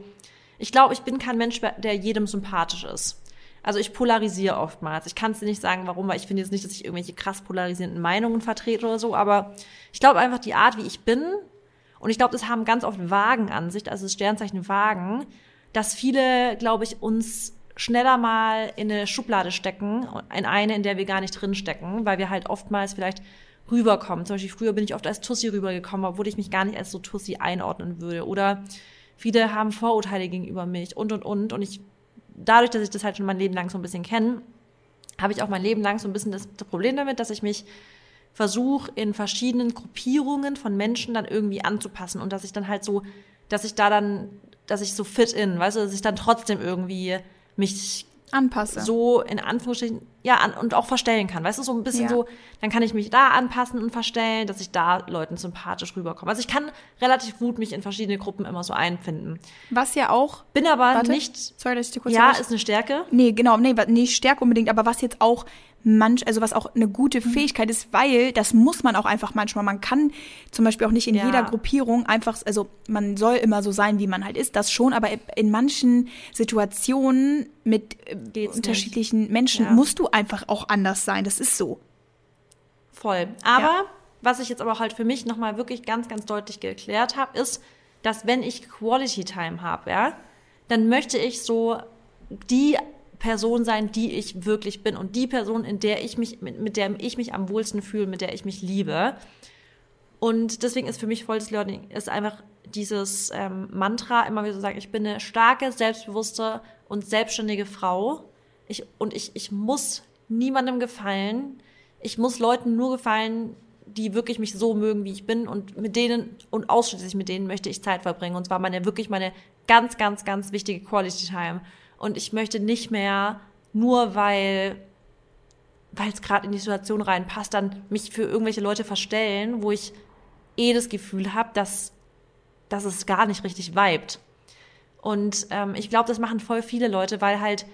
ich glaube, ich bin kein Mensch, der jedem sympathisch ist. Also ich polarisiere oftmals. Ich kann es dir nicht sagen, warum, weil ich finde jetzt nicht, dass ich irgendwelche krass polarisierenden Meinungen vertrete oder so, aber ich glaube einfach die Art, wie ich bin, und ich glaube, das haben ganz oft Wagen an sich, also das Sternzeichen Wagen, dass viele, glaube ich, uns schneller mal in eine Schublade stecken, in eine, in der wir gar nicht drinstecken, weil wir halt oftmals vielleicht rüberkommen. Zum Beispiel früher bin ich oft als Tussi rübergekommen, obwohl ich mich gar nicht als so Tussi einordnen würde. Oder viele haben Vorurteile gegenüber mich und. Und ich dadurch, dass ich das halt schon mein Leben lang so ein bisschen kenne, habe ich auch mein Leben lang so ein bisschen das Problem damit, dass ich mich versuche, in verschiedenen Gruppierungen von Menschen dann irgendwie anzupassen und dass ich dann halt so, dass ich so fit in, weißt du, dass ich dann trotzdem irgendwie mich anpasse. So in Anführungsstrichen, ja, und auch verstellen kann, weißt du, so ein bisschen so, dann kann ich mich da anpassen und verstellen, dass ich da Leuten sympathisch rüberkomme. Also ich kann relativ gut mich in verschiedene Gruppen immer so einfinden. Was ja auch, bin aber warte, nicht, sorry, dass ich dir kurz ja, ist eine Stärke. Nee, genau, nicht Stärke unbedingt, aber was jetzt auch was auch eine gute Fähigkeit ist, weil das muss man auch einfach manchmal, man kann zum Beispiel auch nicht in jeder Gruppierung einfach, also man soll immer so sein, wie man halt ist, das schon, aber in manchen Situationen mit geht's unterschiedlichen nicht. Menschen musst du einfach auch anders sein, das ist so. Voll, aber was ich jetzt aber halt für mich nochmal wirklich ganz, ganz deutlich geklärt habe, ist, dass wenn ich Quality Time habe, dann möchte ich so die Person sein, die ich wirklich bin und die Person, in der ich mich, mit der ich mich am wohlsten fühle, mit der ich mich liebe. Und deswegen ist für mich volles Learning, ist einfach dieses Mantra, immer wieder so sagen, ich bin eine starke, selbstbewusste und selbstständige Frau. Ich muss niemandem gefallen. Ich muss Leuten nur gefallen, die wirklich mich so mögen, wie ich bin, und mit denen und ausschließlich mit denen möchte ich Zeit verbringen. Und zwar meine ganz, ganz, ganz wichtige Quality Time. Und ich möchte nicht mehr, nur weil es gerade in die Situation reinpasst, dann mich für irgendwelche Leute verstellen, wo ich eh das Gefühl habe, dass es gar nicht richtig vibet. Und ich glaube, das machen voll viele Leute, weil halt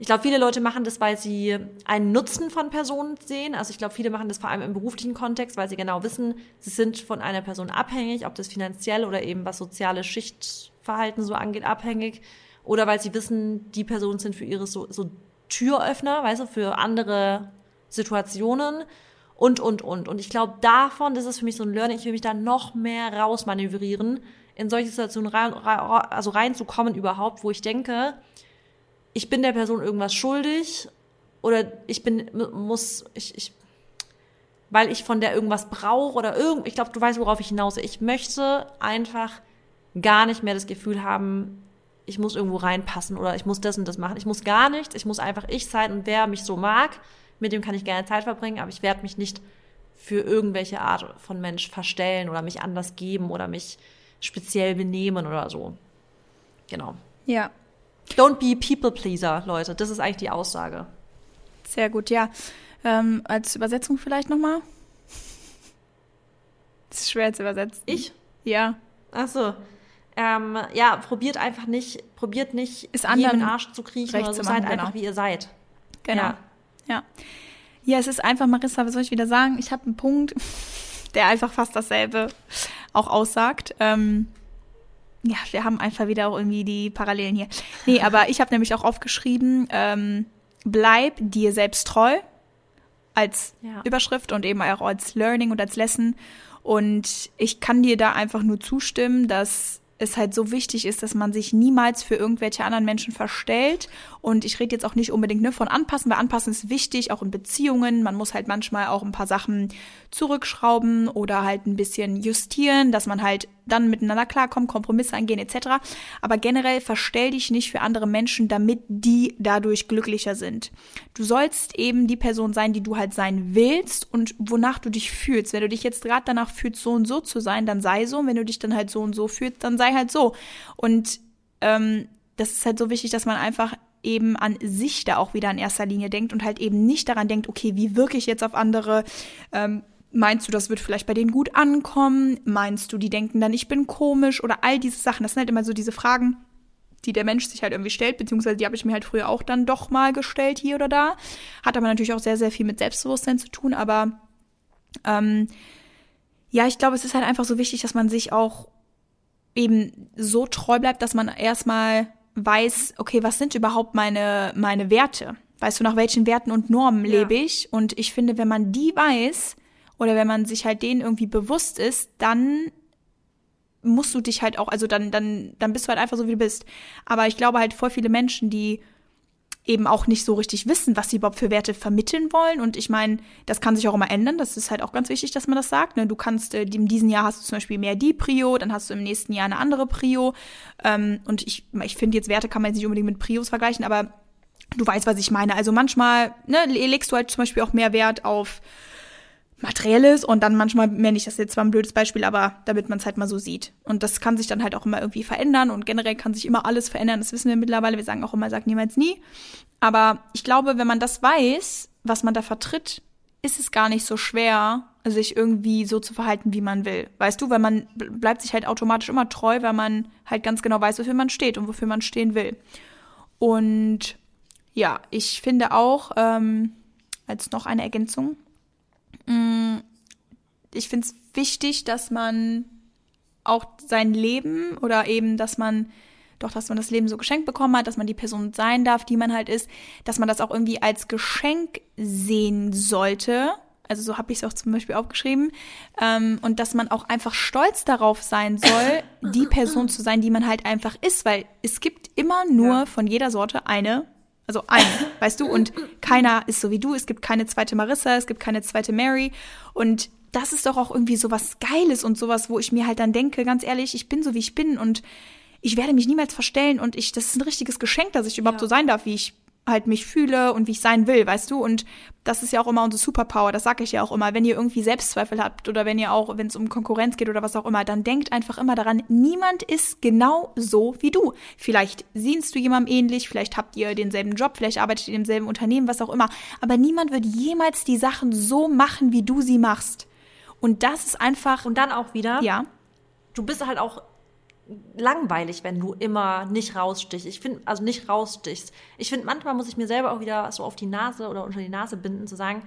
Ich glaube, viele Leute machen das, weil sie einen Nutzen von Personen sehen. Also ich glaube, viele machen das vor allem im beruflichen Kontext, weil sie genau wissen, sie sind von einer Person abhängig, ob das finanziell oder eben was soziales Schichtverhalten so angeht, abhängig. Oder weil sie wissen, die Personen sind für ihre so Türöffner, weißt du, für andere Situationen und. Und ich glaube, davon, das ist für mich so ein Learning, ich will mich da noch mehr rausmanövrieren, in solche Situationen reinzukommen überhaupt, wo ich denke, ich bin der Person irgendwas schuldig oder weil ich von der irgendwas brauche oder ich glaube, du weißt, worauf ich hinaus will. Ich möchte einfach gar nicht mehr das Gefühl haben, ich muss irgendwo reinpassen oder ich muss das und das machen. Ich muss gar nichts, ich muss einfach ich sein und wer mich so mag, mit dem kann ich gerne Zeit verbringen, aber ich werde mich nicht für irgendwelche Art von Mensch verstellen oder mich anders geben oder mich speziell benehmen oder so. Genau. Ja. Don't be people pleaser, Leute. Das ist eigentlich die Aussage. Sehr gut, ja. Als Übersetzung vielleicht nochmal? Das ist schwer zu übersetzen. Ich? Ja. Ach so. Ja, probiert nicht, jedem in den Arsch zu kriechen oder so. Seid einfach, wie ihr seid. Genau. Ja. Ja, es ist einfach, Marissa, was soll ich wieder sagen? Ich habe einen Punkt, der einfach fast dasselbe auch aussagt. Ja, wir haben einfach wieder auch irgendwie die Parallelen hier. Nee, aber ich habe nämlich auch aufgeschrieben, bleib dir selbst treu als Überschrift und eben auch als Learning und als Lesson. Und ich kann dir da einfach nur zustimmen, dass es halt so wichtig ist, dass man sich niemals für irgendwelche anderen Menschen verstellt. Und ich rede jetzt auch nicht unbedingt nur von Anpassen, weil Anpassen ist wichtig, auch in Beziehungen. Man muss halt manchmal auch ein paar Sachen zurückschrauben oder halt ein bisschen justieren, dass man halt dann miteinander klarkommt, Kompromisse eingehen etc. Aber generell verstell dich nicht für andere Menschen, damit die dadurch glücklicher sind. Du sollst eben die Person sein, die du halt sein willst und wonach du dich fühlst. Wenn du dich jetzt gerade danach fühlst, so und so zu sein, dann sei so. Und wenn du dich dann halt so und so fühlst, dann sei halt so. Und das ist halt so wichtig, dass man einfach eben an sich da auch wieder in erster Linie denkt und halt eben nicht daran denkt, okay, wie wirke ich jetzt auf andere? Meinst du, das wird vielleicht bei denen gut ankommen? Meinst du, die denken dann, ich bin komisch? Oder all diese Sachen, das sind halt immer so diese Fragen, die der Mensch sich halt irgendwie stellt, beziehungsweise die habe ich mir halt früher auch dann doch mal gestellt, hier oder da. Hat aber natürlich auch sehr, sehr viel mit Selbstbewusstsein zu tun, aber ja, ich glaube, es ist halt einfach so wichtig, dass man sich auch eben so treu bleibt, dass man erstmal weiß, okay, was sind überhaupt meine Werte? Weißt du, nach welchen Werten und Normen lebe ich? Und ich finde, wenn man die weiß oder wenn man sich halt denen irgendwie bewusst ist, dann musst du dich halt auch, also dann bist du halt einfach so, wie du bist. Aber ich glaube halt voll viele Menschen, die eben auch nicht so richtig wissen, was sie überhaupt für Werte vermitteln wollen. Und ich meine, das kann sich auch immer ändern. Das ist halt auch ganz wichtig, dass man das sagt. Ne? Du kannst, in diesem Jahr hast du zum Beispiel mehr die Prio, dann hast du im nächsten Jahr eine andere Prio. Und ich finde jetzt, Werte kann man jetzt nicht unbedingt mit Prios vergleichen, aber du weißt, was ich meine. Also manchmal legst du halt zum Beispiel auch mehr Wert auf Materielles und dann manchmal mehr nicht. Das ist jetzt zwar ein blödes Beispiel, aber damit man es halt mal so sieht. Und das kann sich dann halt auch immer irgendwie verändern und generell kann sich immer alles verändern. Das wissen wir mittlerweile. Wir sagen auch immer, sag niemals nie. Aber ich glaube, wenn man das weiß, was man da vertritt, ist es gar nicht so schwer, sich irgendwie so zu verhalten, wie man will. Weißt du, weil man bleibt sich halt automatisch immer treu, weil man halt ganz genau weiß, wofür man steht und wofür man stehen will. Und ja, ich finde auch, als noch eine Ergänzung, ich finde es wichtig, dass man auch sein Leben oder eben, dass man das Leben so geschenkt bekommen hat, dass man die Person sein darf, die man halt ist, dass man das auch irgendwie als Geschenk sehen sollte. Also so habe ich es auch zum Beispiel aufgeschrieben. Und dass man auch einfach stolz darauf sein soll, die Person zu sein, die man halt einfach ist. Weil es gibt immer nur von jeder Sorte eine, weißt du, und keiner ist so wie du, es gibt keine zweite Marissa, es gibt keine zweite Mary und das ist doch auch irgendwie sowas Geiles und sowas, wo ich mir halt dann denke, ganz ehrlich, ich bin so, wie ich bin und ich werde mich niemals verstellen und das ist ein richtiges Geschenk, dass ich überhaupt so sein darf, wie ich halt mich fühle und wie ich sein will, weißt du, und das ist ja auch immer unsere Superpower, das sage ich ja auch immer, wenn ihr irgendwie Selbstzweifel habt oder wenn ihr auch, wenn es um Konkurrenz geht oder was auch immer, dann denkt einfach immer daran, niemand ist genau so wie du. Vielleicht siehst du jemandem ähnlich, vielleicht habt ihr denselben Job, vielleicht arbeitet ihr in demselben Unternehmen, was auch immer, aber niemand wird jemals die Sachen so machen, wie du sie machst. Und das ist einfach... Und dann auch wieder, du bist halt auch langweilig, wenn du immer nicht rausstichst. Ich finde, manchmal muss ich mir selber auch wieder so auf die Nase oder unter die Nase binden, zu sagen,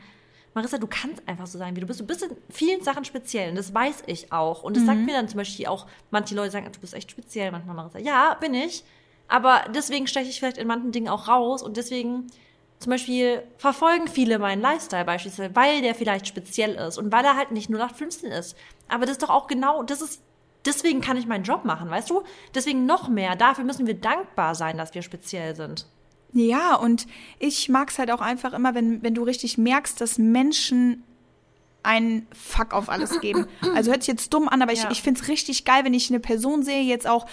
Marisa, du kannst einfach so sein, wie du bist. Du bist in vielen Sachen speziell und das weiß ich auch. Und das sagt mir dann zum Beispiel auch, manche Leute sagen, du bist echt speziell manchmal, Marisa. Ja, bin ich. Aber deswegen steche ich vielleicht in manchen Dingen auch raus und deswegen zum Beispiel verfolgen viele meinen Lifestyle beispielsweise, weil der vielleicht speziell ist und weil er halt nicht 0815 ist. Aber das ist doch auch genau, deswegen kann ich meinen Job machen, weißt du? Deswegen noch mehr. Dafür müssen wir dankbar sein, dass wir speziell sind. Ja, und ich mag es halt auch einfach immer, wenn du richtig merkst, dass Menschen einen Fuck auf alles geben. Also hört sich jetzt dumm an, aber ich finde es richtig geil, wenn ich eine Person sehe, jetzt auch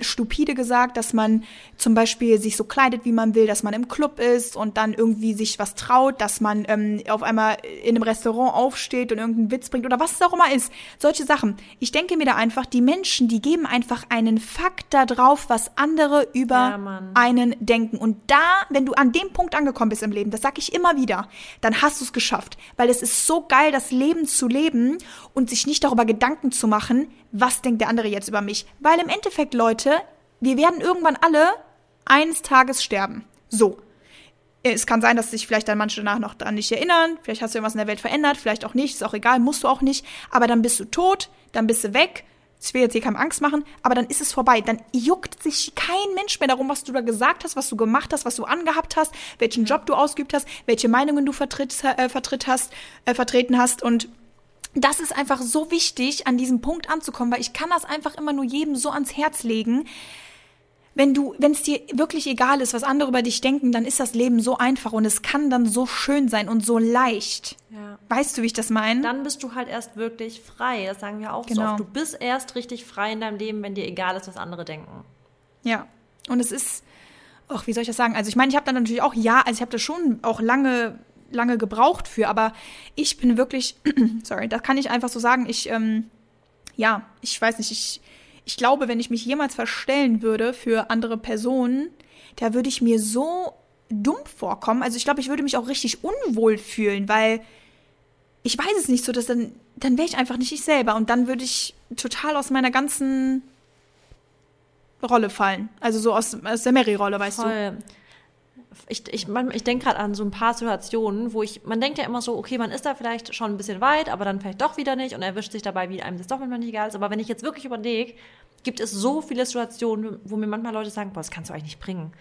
stupide gesagt, dass man zum Beispiel sich so kleidet, wie man will, dass man im Club ist und dann irgendwie sich was traut, dass man auf einmal in einem Restaurant aufsteht und irgendeinen Witz bringt oder was es auch immer ist. Solche Sachen. Ich denke mir da einfach, die Menschen, die geben einfach einen Fuck da drauf, was andere über einen denken. Und da, wenn du an dem Punkt angekommen bist im Leben, das sag ich immer wieder, dann hast du es geschafft. Weil es ist so geil, das Leben zu leben und sich nicht darüber Gedanken zu machen, was denkt der andere jetzt über mich. Weil im Endeffekt, Leute, wir werden irgendwann alle eines Tages sterben. So. Es kann sein, dass sich vielleicht dann manche danach noch daran nicht erinnern. Vielleicht hast du irgendwas in der Welt verändert, vielleicht auch nicht. Ist auch egal, musst du auch nicht. Aber dann bist du tot, dann bist du weg. Ich will jetzt hier keine Angst machen, aber dann ist es vorbei. Dann juckt sich kein Mensch mehr darum, was du da gesagt hast, was du gemacht hast, was du angehabt hast, welchen Job du ausgeübt hast, welche Meinungen du vertreten hast. Und das ist einfach so wichtig, an diesem Punkt anzukommen, weil ich kann das einfach immer nur jedem so ans Herz legen. Wenn es dir wirklich egal ist, was andere über dich denken, dann ist das Leben so einfach und es kann dann so schön sein und so leicht. Ja. Weißt du, wie ich das meine? Dann bist du halt erst wirklich frei. Das sagen wir auch so oft. Du bist erst richtig frei in deinem Leben, wenn dir egal ist, was andere denken. Ja. Und es ist, wie soll ich das sagen? Also ich meine, ich habe dann natürlich auch, ich habe das schon auch lange gebraucht für, aber ich bin wirklich, sorry, das kann ich einfach so sagen, ich weiß nicht, ich glaube, wenn ich mich jemals verstellen würde für andere Personen, da würde ich mir so dumm vorkommen. Also ich glaube, ich würde mich auch richtig unwohl fühlen, weil ich weiß es nicht so, dass dann wäre ich einfach nicht ich selber. Und dann würde ich total aus meiner ganzen Rolle fallen. Also so aus der Mary-Rolle, weißt Voll. Du. Ich denke gerade an so ein paar Situationen, wo man denkt ja immer so, okay, man ist da vielleicht schon ein bisschen weit, aber dann vielleicht doch wieder nicht und erwischt sich dabei, wie einem das doch manchmal nicht egal ist. Aber wenn ich jetzt wirklich überlege, gibt es so viele Situationen, wo mir manchmal Leute sagen, boah, das kannst du eigentlich nicht bringen.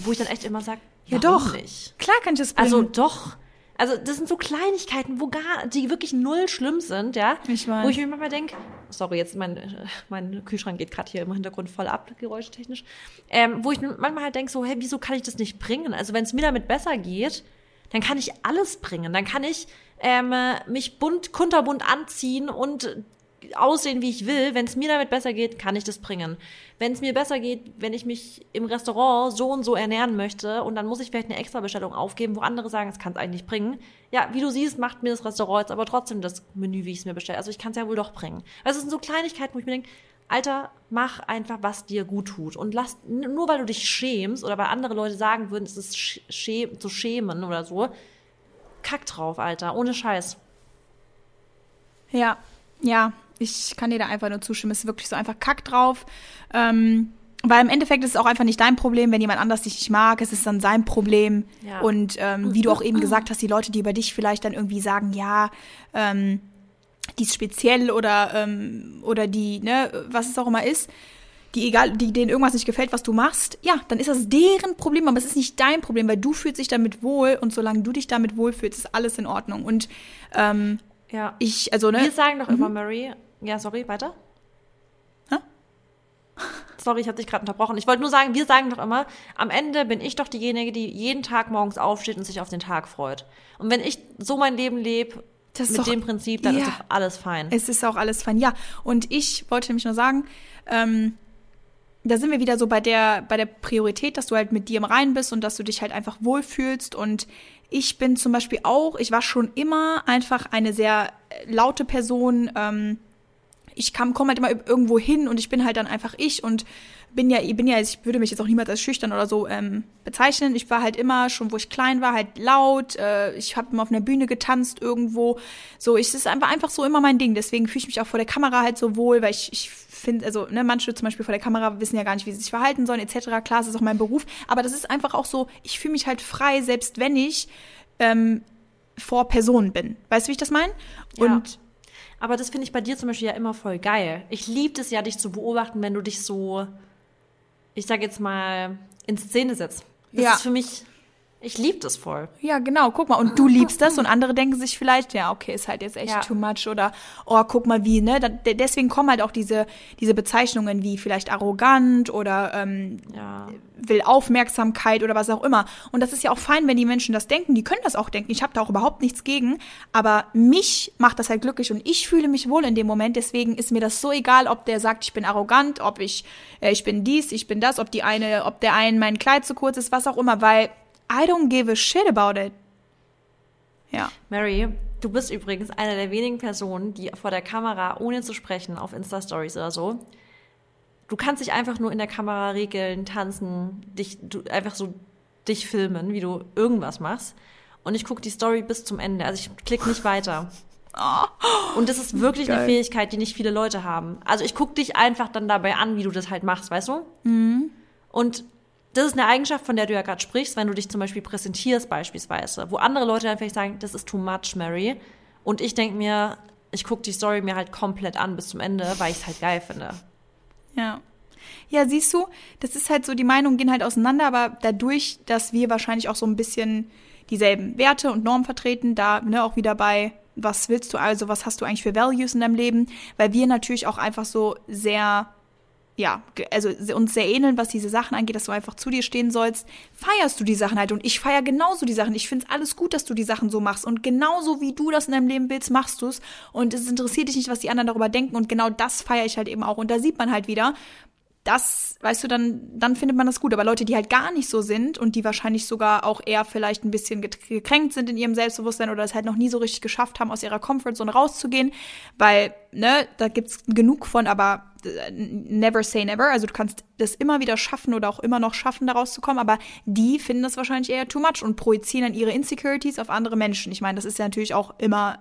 Wo ich dann echt immer sage, ja doch, nicht? Klar kann ich das bringen. Also doch. Also das sind so Kleinigkeiten, die wirklich null schlimm sind, ja. Ich weiß. Wo ich mir manchmal denke, sorry, jetzt mein Kühlschrank geht gerade hier im Hintergrund voll ab, geräuschtechnisch. Wo ich manchmal halt denke so, hey, wieso kann ich das nicht bringen? Also wenn es mir damit besser geht, dann kann ich alles bringen. Dann kann ich mich kunterbunt anziehen und aussehen, wie ich will. Wenn es mir damit besser geht, kann ich das bringen. Wenn es mir besser geht, wenn ich mich im Restaurant so und so ernähren möchte und dann muss ich vielleicht eine Extrabestellung aufgeben, wo andere sagen, es kann es eigentlich nicht bringen. Ja, wie du siehst, macht mir das Restaurant jetzt aber trotzdem das Menü, wie ich es mir bestelle. Also ich kann es ja wohl doch bringen. Also es sind so Kleinigkeiten, wo ich mir denke, Alter, mach einfach, was dir gut tut. Und nur weil du dich schämst oder weil andere Leute sagen würden, es ist zu schämen oder so, kack drauf, Alter, ohne Scheiß. Ja. Ich kann dir da einfach nur zustimmen, es ist wirklich so einfach kack drauf, weil im Endeffekt ist es auch einfach nicht dein Problem, wenn jemand anders dich nicht mag, es ist dann sein Problem und wie du auch eben gesagt hast, die Leute, die über dich vielleicht dann irgendwie sagen, die ist speziell oder die, ne, was es auch immer ist, die denen irgendwas nicht gefällt, was du machst, ja, dann ist das deren Problem, aber es ist nicht dein Problem, weil du fühlst dich damit wohl und solange du dich damit wohlfühlst, ist alles in Ordnung und ja, wir sagen doch immer, Mary, ja, sorry, weiter. Hä? Sorry, ich habe dich gerade unterbrochen. Ich wollte nur sagen, wir sagen doch immer, am Ende bin ich doch diejenige, die jeden Tag morgens aufsteht und sich auf den Tag freut. Und wenn ich so mein Leben lebe, dem Prinzip, dann ist doch alles fein. Es ist auch alles fein, ja. Und ich wollte nämlich nur sagen, da sind wir wieder so bei der Priorität, dass du halt mit dir im Reinen bist und dass du dich halt einfach wohlfühlst. Und ich bin zum Beispiel auch, ich war schon immer einfach eine sehr laute Person. Ich komme halt immer irgendwo hin und ich bin halt dann einfach ich und ich würde mich jetzt auch niemals als schüchtern oder so bezeichnen. Ich war halt immer, schon wo ich klein war, halt laut. Ich habe immer auf einer Bühne getanzt irgendwo. So, es ist einfach so immer mein Ding. Deswegen fühle ich mich auch vor der Kamera halt so wohl, weil ich finde, also ne, manche zum Beispiel vor der Kamera wissen ja gar nicht, wie sie sich verhalten sollen etc. Klar, es ist auch mein Beruf. Aber das ist einfach auch so, ich fühle mich halt frei, selbst wenn ich vor Personen bin. Weißt du, wie ich das meine? Ja. Und aber das finde ich bei dir zum Beispiel ja immer voll geil. Ich liebe es ja, dich zu beobachten, wenn du dich so, ich sag jetzt mal, in Szene setzt. Das ist für mich, ich liebe das voll. Ja, genau, guck mal. Und du liebst das und andere denken sich vielleicht, ja, okay, ist halt jetzt echt too much oder, oh, guck mal wie, ne? Deswegen kommen halt auch diese Bezeichnungen wie vielleicht arrogant oder will Aufmerksamkeit oder was auch immer. Und das ist ja auch fein, wenn die Menschen das denken. Die können das auch denken. Ich habe da auch überhaupt nichts gegen. Aber mich macht das halt glücklich und ich fühle mich wohl in dem Moment. Deswegen ist mir das so egal, ob der sagt, ich bin arrogant, ob ich bin dies, ich bin das, ob der einen mein Kleid zu kurz ist, was auch immer, weil I don't give a shit about it. Ja. Mary, du bist übrigens eine der wenigen Personen, die vor der Kamera, ohne zu sprechen, auf Insta-Stories oder so, du kannst dich einfach nur in der Kamera regeln, tanzen, dich filmen, wie du irgendwas machst. Und ich gucke die Story bis zum Ende. Also ich klicke nicht weiter. Und das ist wirklich eine Fähigkeit, die nicht viele Leute haben. Also ich gucke dich einfach dann dabei an, wie du das halt machst, weißt du? Mhm. Und das ist eine Eigenschaft, von der du ja gerade sprichst, wenn du dich zum Beispiel präsentierst beispielsweise, wo andere Leute dann vielleicht sagen, das ist too much, Mary. Und ich denke mir, ich gucke die Story mir halt komplett an bis zum Ende, weil ich es halt geil finde. Ja. Ja, siehst du, das ist halt so, die Meinungen gehen halt auseinander, aber dadurch, dass wir wahrscheinlich auch so ein bisschen dieselben Werte und Normen vertreten, da ne, auch wieder bei, was willst du, also was hast du eigentlich für Values in deinem Leben, weil wir natürlich auch einfach so sehr... ja, also uns sehr ähneln, was diese Sachen angeht, dass du einfach zu dir stehen sollst, feierst du die Sachen halt und ich feiere genauso die Sachen. Ich finde es alles gut, dass du die Sachen so machst und genauso wie du das in deinem Leben willst, machst du es und es interessiert dich nicht, was die anderen darüber denken und genau das feiere ich halt eben auch und da sieht man halt wieder, das, weißt du, dann findet man das gut, aber Leute, die halt gar nicht so sind und die wahrscheinlich sogar auch eher vielleicht ein bisschen gekränkt sind in ihrem Selbstbewusstsein oder es halt noch nie so richtig geschafft haben, aus ihrer Comfortzone rauszugehen, weil, ne, da gibt's genug von, aber never say never, also du kannst das immer wieder schaffen oder auch immer noch schaffen, da rauszukommen, aber die finden das wahrscheinlich eher too much und projizieren dann ihre Insecurities auf andere Menschen. Ich meine, das ist ja natürlich auch immer,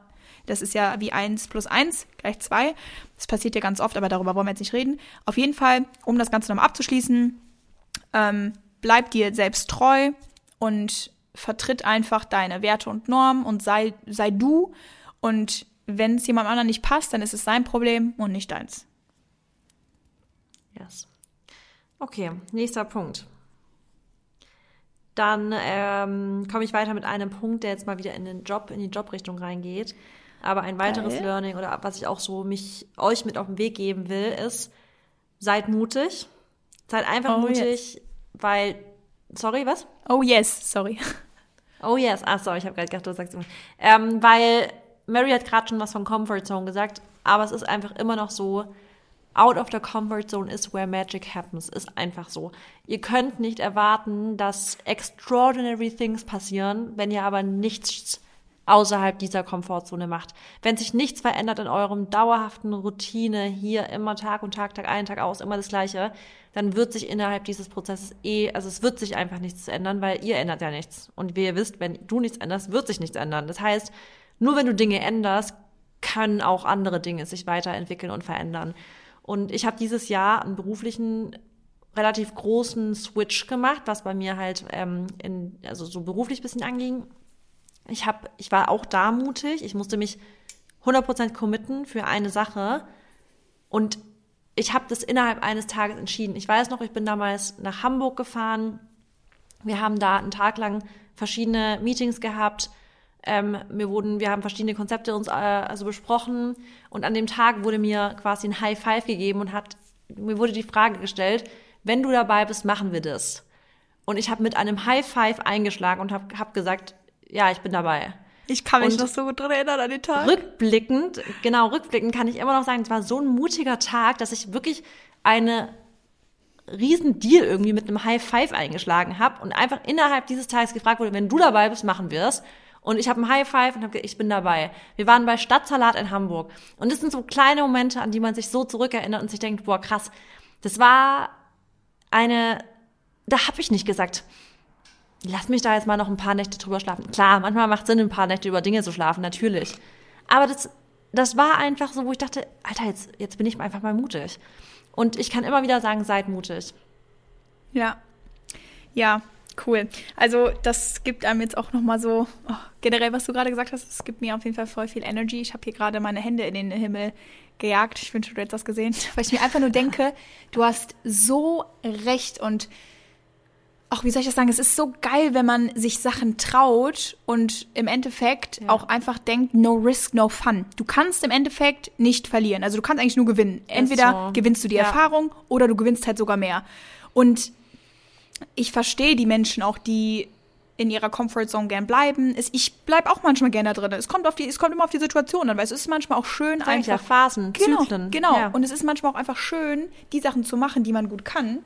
das ist ja wie 1 + 1 = 2. Das passiert ja ganz oft, aber darüber wollen wir jetzt nicht reden. Auf jeden Fall, um das Ganze nochmal abzuschließen, bleib dir selbst treu und vertritt einfach deine Werte und Normen und sei du und wenn es jemandem anderen nicht passt, dann ist es sein Problem und nicht deins. Yes. Okay, nächster Punkt. Dann komme ich weiter mit einem Punkt, der jetzt mal wieder in die Jobrichtung reingeht. Aber ein weiteres Learning oder was ich auch so euch mit auf den Weg geben will, ist, seid mutig. Seid einfach mutig, yes. Weil, sorry, was? Oh yes, sorry. Oh yes, ach sorry, ich habe gerade gedacht, du sagst immer. Weil Mary hat gerade schon was von Comfort Zone gesagt, aber es ist einfach immer noch so, out of the comfort zone is where magic happens, ist einfach so. Ihr könnt nicht erwarten, dass extraordinary things passieren, wenn ihr aber nichts außerhalb dieser Komfortzone macht. Wenn sich nichts verändert in eurem dauerhaften Routine, hier immer Tag und Tag, Tag ein, Tag aus, immer das Gleiche, dann wird sich innerhalb dieses Prozesses es wird sich einfach nichts ändern, weil ihr ändert ja nichts. Und wie ihr wisst, wenn du nichts änderst, wird sich nichts ändern. Das heißt, nur wenn du Dinge änderst, können auch andere Dinge sich weiterentwickeln und verändern. Und ich habe dieses Jahr einen beruflichen, relativ großen Switch gemacht, was bei mir halt also so beruflich ein bisschen anging. Ich war auch da mutig. Ich musste mich 100% committen für eine Sache. Und ich habe das innerhalb eines Tages entschieden. Ich weiß noch, ich bin damals nach Hamburg gefahren. Wir haben da einen Tag lang verschiedene Meetings gehabt. Wir haben verschiedene Konzepte uns also besprochen und an dem Tag wurde mir quasi ein High Five gegeben und mir wurde die Frage gestellt, wenn du dabei bist, machen wir das. Und ich habe mit einem High Five eingeschlagen und habe gesagt, ja, ich bin dabei. Ich kann mich noch so gut dran erinnern an den Tag. Rückblickend kann ich immer noch sagen, es war so ein mutiger Tag, dass ich wirklich einen riesen Deal irgendwie mit einem High Five eingeschlagen habe und einfach innerhalb dieses Tages gefragt wurde, wenn du dabei bist, machen wir es. Und ich habe einen High Five und habe gesagt, ich bin dabei. Wir waren bei Stadtsalat in Hamburg. Und das sind so kleine Momente, an die man sich so zurückerinnert und sich denkt, boah, krass. Das war da habe ich nicht gesagt, lass mich da jetzt mal noch ein paar Nächte drüber schlafen. Klar, manchmal macht es Sinn, ein paar Nächte über Dinge zu schlafen, natürlich. Aber das war einfach so, wo ich dachte, Alter, jetzt bin ich einfach mal mutig. Und ich kann immer wieder sagen, seid mutig. Ja, cool. Also das gibt einem jetzt auch nochmal so, generell, was du gerade gesagt hast, es gibt mir auf jeden Fall voll viel Energy. Ich habe hier gerade meine Hände in den Himmel gejagt. Ich wünsche, du hättest das gesehen. Weil ich mir einfach nur denke, du hast so recht und auch, wie soll ich das sagen, es ist so geil, wenn man sich Sachen traut und im Endeffekt auch einfach denkt, no risk, no fun. Du kannst im Endeffekt nicht verlieren. Also du kannst eigentlich nur gewinnen. Entweder gewinnst du die Erfahrung oder du gewinnst halt sogar mehr. Und ich verstehe die Menschen auch, die in ihrer Comfortzone gern bleiben. Ich bleibe auch manchmal gerne da drin. Es kommt immer auf die Situation an, weil es ist manchmal auch schön, einfach Phasen, Zyklen. Genau. Ja. Und es ist manchmal auch einfach schön, die Sachen zu machen, die man gut kann.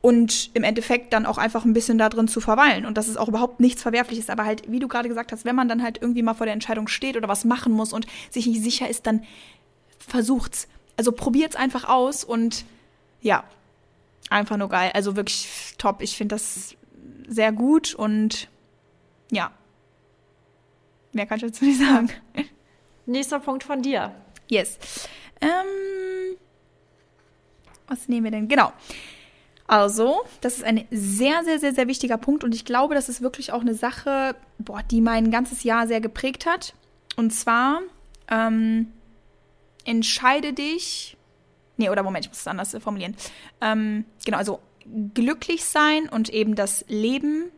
Und im Endeffekt dann auch einfach ein bisschen da drin zu verweilen. Und das ist auch überhaupt nichts Verwerfliches. Aber halt, wie du gerade gesagt hast, wenn man dann halt irgendwie mal vor der Entscheidung steht oder was machen muss und sich nicht sicher ist, dann versucht's. Also probiert's einfach aus und ja, einfach nur geil. Also wirklich top. Ich finde das sehr gut und ja, mehr kann ich dazu nicht sagen. Nächster Punkt von dir. Yes. Was nehmen wir denn? Genau. Also, das ist ein sehr, sehr, sehr, sehr wichtiger Punkt und ich glaube, das ist wirklich auch eine Sache, die mein ganzes Jahr sehr geprägt hat. Und zwar, ich muss es anders formulieren. Also glücklich sein und eben das Leben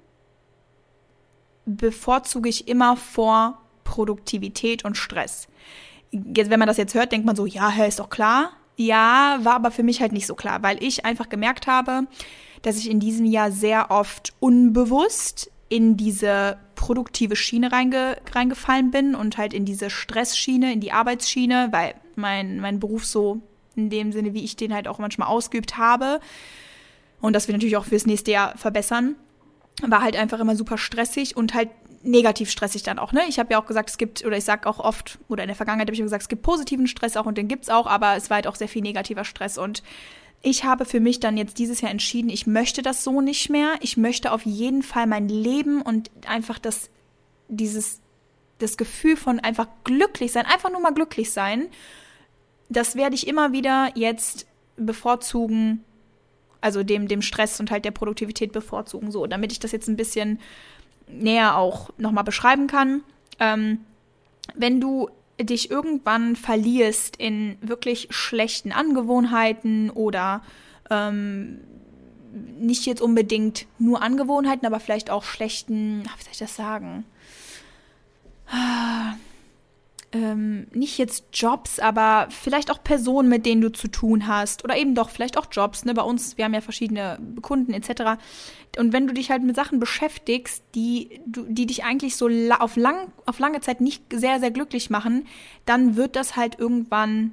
bevorzuge ich immer vor Produktivität und Stress. Wenn man das jetzt hört, denkt man so, ja, ist doch klar. Ja, war aber für mich halt nicht so klar, weil ich einfach gemerkt habe, dass ich in diesem Jahr sehr oft unbewusst in diese produktive Schiene reingefallen bin und halt in diese Stressschiene, in die Arbeitsschiene, weil mein Beruf so in dem Sinne, wie ich den halt auch manchmal ausgeübt habe und das wir natürlich auch fürs nächste Jahr verbessern, war halt einfach immer super stressig und halt negativ stressig dann auch, ne? Ich habe ja auch gesagt, ich sage auch oft, oder in der Vergangenheit habe ich gesagt, es gibt positiven Stress auch und den gibt's auch, aber es war halt auch sehr viel negativer Stress und ich habe für mich dann jetzt dieses Jahr entschieden, ich möchte das so nicht mehr. Ich möchte auf jeden Fall mein Leben und einfach das Gefühl von einfach glücklich sein, einfach nur mal glücklich sein, das werde ich immer wieder jetzt bevorzugen, also dem Stress und halt der Produktivität bevorzugen, so, damit ich das jetzt ein bisschen näher auch nochmal beschreiben kann. Wenn du dich irgendwann verlierst in wirklich schlechten Angewohnheiten oder nicht jetzt unbedingt nur Angewohnheiten, aber vielleicht auch schlechten, wie soll ich das sagen? Nicht jetzt Jobs, aber vielleicht auch Personen, mit denen du zu tun hast oder eben doch vielleicht auch Jobs, ne? Bei uns, wir haben ja verschiedene Kunden etc. Und wenn du dich halt mit Sachen beschäftigst, die dich eigentlich so auf lange Zeit nicht sehr, sehr glücklich machen, dann wird das halt irgendwann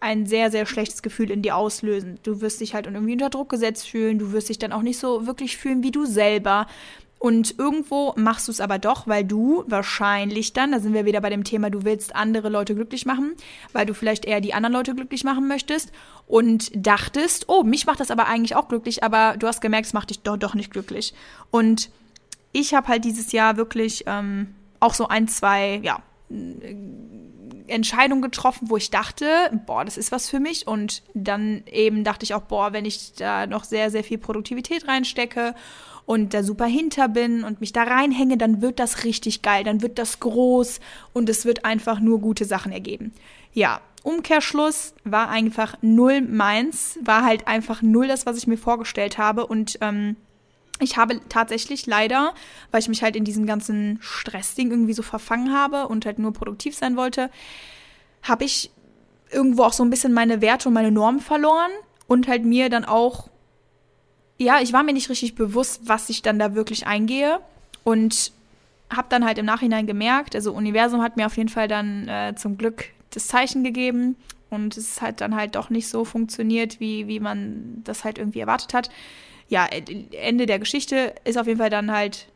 ein sehr, sehr schlechtes Gefühl in dir auslösen. Du wirst dich halt irgendwie unter Druck gesetzt fühlen, du wirst dich dann auch nicht so wirklich fühlen wie du selber. Und irgendwo machst du es aber doch, weil du wahrscheinlich dann, da sind wir wieder bei dem Thema, du willst andere Leute glücklich machen, weil du vielleicht eher die anderen Leute glücklich machen möchtest und dachtest, oh, mich macht das aber eigentlich auch glücklich, aber du hast gemerkt, es macht dich doch nicht glücklich. Und ich habe halt dieses Jahr wirklich auch so ein, zwei, Entscheidung getroffen, wo ich dachte, das ist was für mich und dann eben dachte ich auch, wenn ich da noch sehr, sehr viel Produktivität reinstecke und da super hinter bin und mich da reinhänge, dann wird das richtig geil, dann wird das groß und es wird einfach nur gute Sachen ergeben. Ja, Umkehrschluss war einfach null meins, war halt einfach null das, was ich mir vorgestellt habe und ich habe tatsächlich leider, weil ich mich halt in diesem ganzen Stressding irgendwie so verfangen habe und halt nur produktiv sein wollte, habe ich irgendwo auch so ein bisschen meine Werte und meine Normen verloren und halt mir dann auch, ich war mir nicht richtig bewusst, was ich dann da wirklich eingehe und habe dann halt im Nachhinein gemerkt, also Universum hat mir auf jeden Fall dann zum Glück das Zeichen gegeben und es hat dann halt doch nicht so funktioniert, wie man das halt irgendwie erwartet hat. Ja, Ende der Geschichte ist auf jeden Fall dann halt,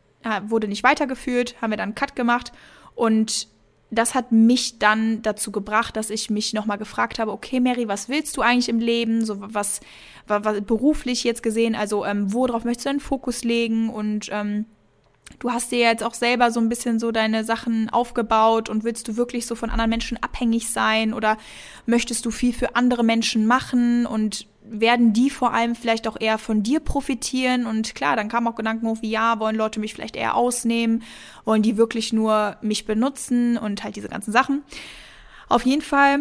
wurde nicht weitergeführt, haben wir dann einen Cut gemacht und das hat mich dann dazu gebracht, dass ich mich nochmal gefragt habe, okay, Mary, was willst du eigentlich im Leben? So was beruflich jetzt gesehen, also worauf möchtest du deinen Fokus legen? Und du hast dir jetzt auch selber so ein bisschen so deine Sachen aufgebaut und willst du wirklich so von anderen Menschen abhängig sein oder möchtest du viel für andere Menschen machen und werden die vor allem vielleicht auch eher von dir profitieren? Und klar, dann kamen auch Gedanken hoch wie, ja, wollen Leute mich vielleicht eher ausnehmen? Wollen die wirklich nur mich benutzen? Und halt diese ganzen Sachen. Auf jeden Fall,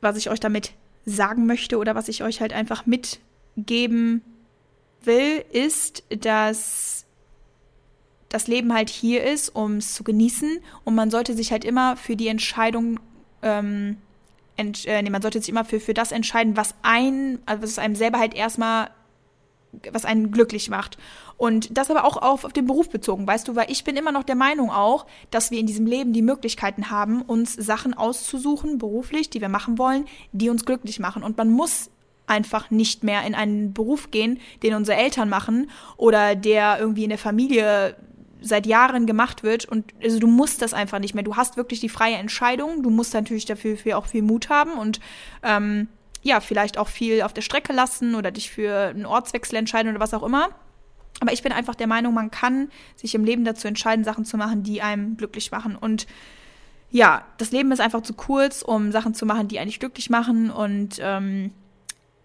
was ich euch damit sagen möchte oder was ich euch halt einfach mitgeben will, ist, dass das Leben halt hier ist, um es zu genießen. Und man sollte sich halt immer für die Entscheidung man sollte sich immer für das entscheiden, was einem selber halt erstmal, was einen glücklich macht. Und das aber auch auf den Beruf bezogen, weißt du, weil ich bin immer noch der Meinung auch, dass wir in diesem Leben die Möglichkeiten haben, uns Sachen auszusuchen, beruflich, die wir machen wollen, die uns glücklich machen. Und man muss einfach nicht mehr in einen Beruf gehen, den unsere Eltern machen oder der irgendwie in der Familie seit Jahren gemacht wird, und also du musst das einfach nicht mehr. Du hast wirklich die freie Entscheidung. Du musst natürlich dafür auch viel Mut haben und vielleicht auch viel auf der Strecke lassen oder dich für einen Ortswechsel entscheiden oder was auch immer. Aber ich bin einfach der Meinung, man kann sich im Leben dazu entscheiden, Sachen zu machen, die einem glücklich machen. Und ja, das Leben ist einfach zu kurz, um Sachen zu machen, die einen nicht glücklich machen. Und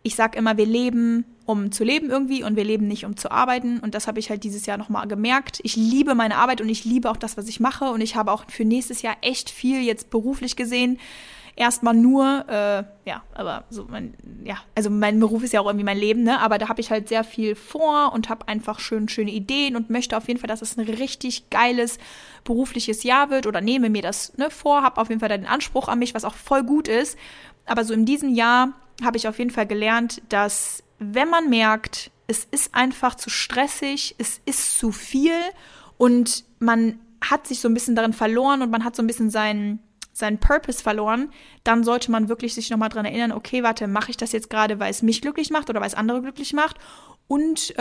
ich sag immer, wir leben, um zu leben irgendwie, und wir leben nicht, um zu arbeiten. Und das habe ich halt dieses Jahr nochmal gemerkt. Ich liebe meine Arbeit und ich liebe auch das, was ich mache. Und ich habe auch für nächstes Jahr echt viel jetzt beruflich gesehen. Erstmal nur, mein Beruf ist ja auch irgendwie mein Leben, ne? Aber da habe ich halt sehr viel vor und habe einfach schöne Ideen und möchte auf jeden Fall, dass es ein richtig geiles berufliches Jahr wird, oder nehme mir das vor, habe auf jeden Fall da den Anspruch an mich, was auch voll gut ist. Aber so in diesem Jahr habe ich auf jeden Fall gelernt, dass, wenn man merkt, es ist einfach zu stressig, es ist zu viel und man hat sich so ein bisschen darin verloren und man hat so ein bisschen seinen Purpose verloren, dann sollte man wirklich sich nochmal dran erinnern, okay, warte, mache ich das jetzt gerade, weil es mich glücklich macht oder weil es andere glücklich macht, und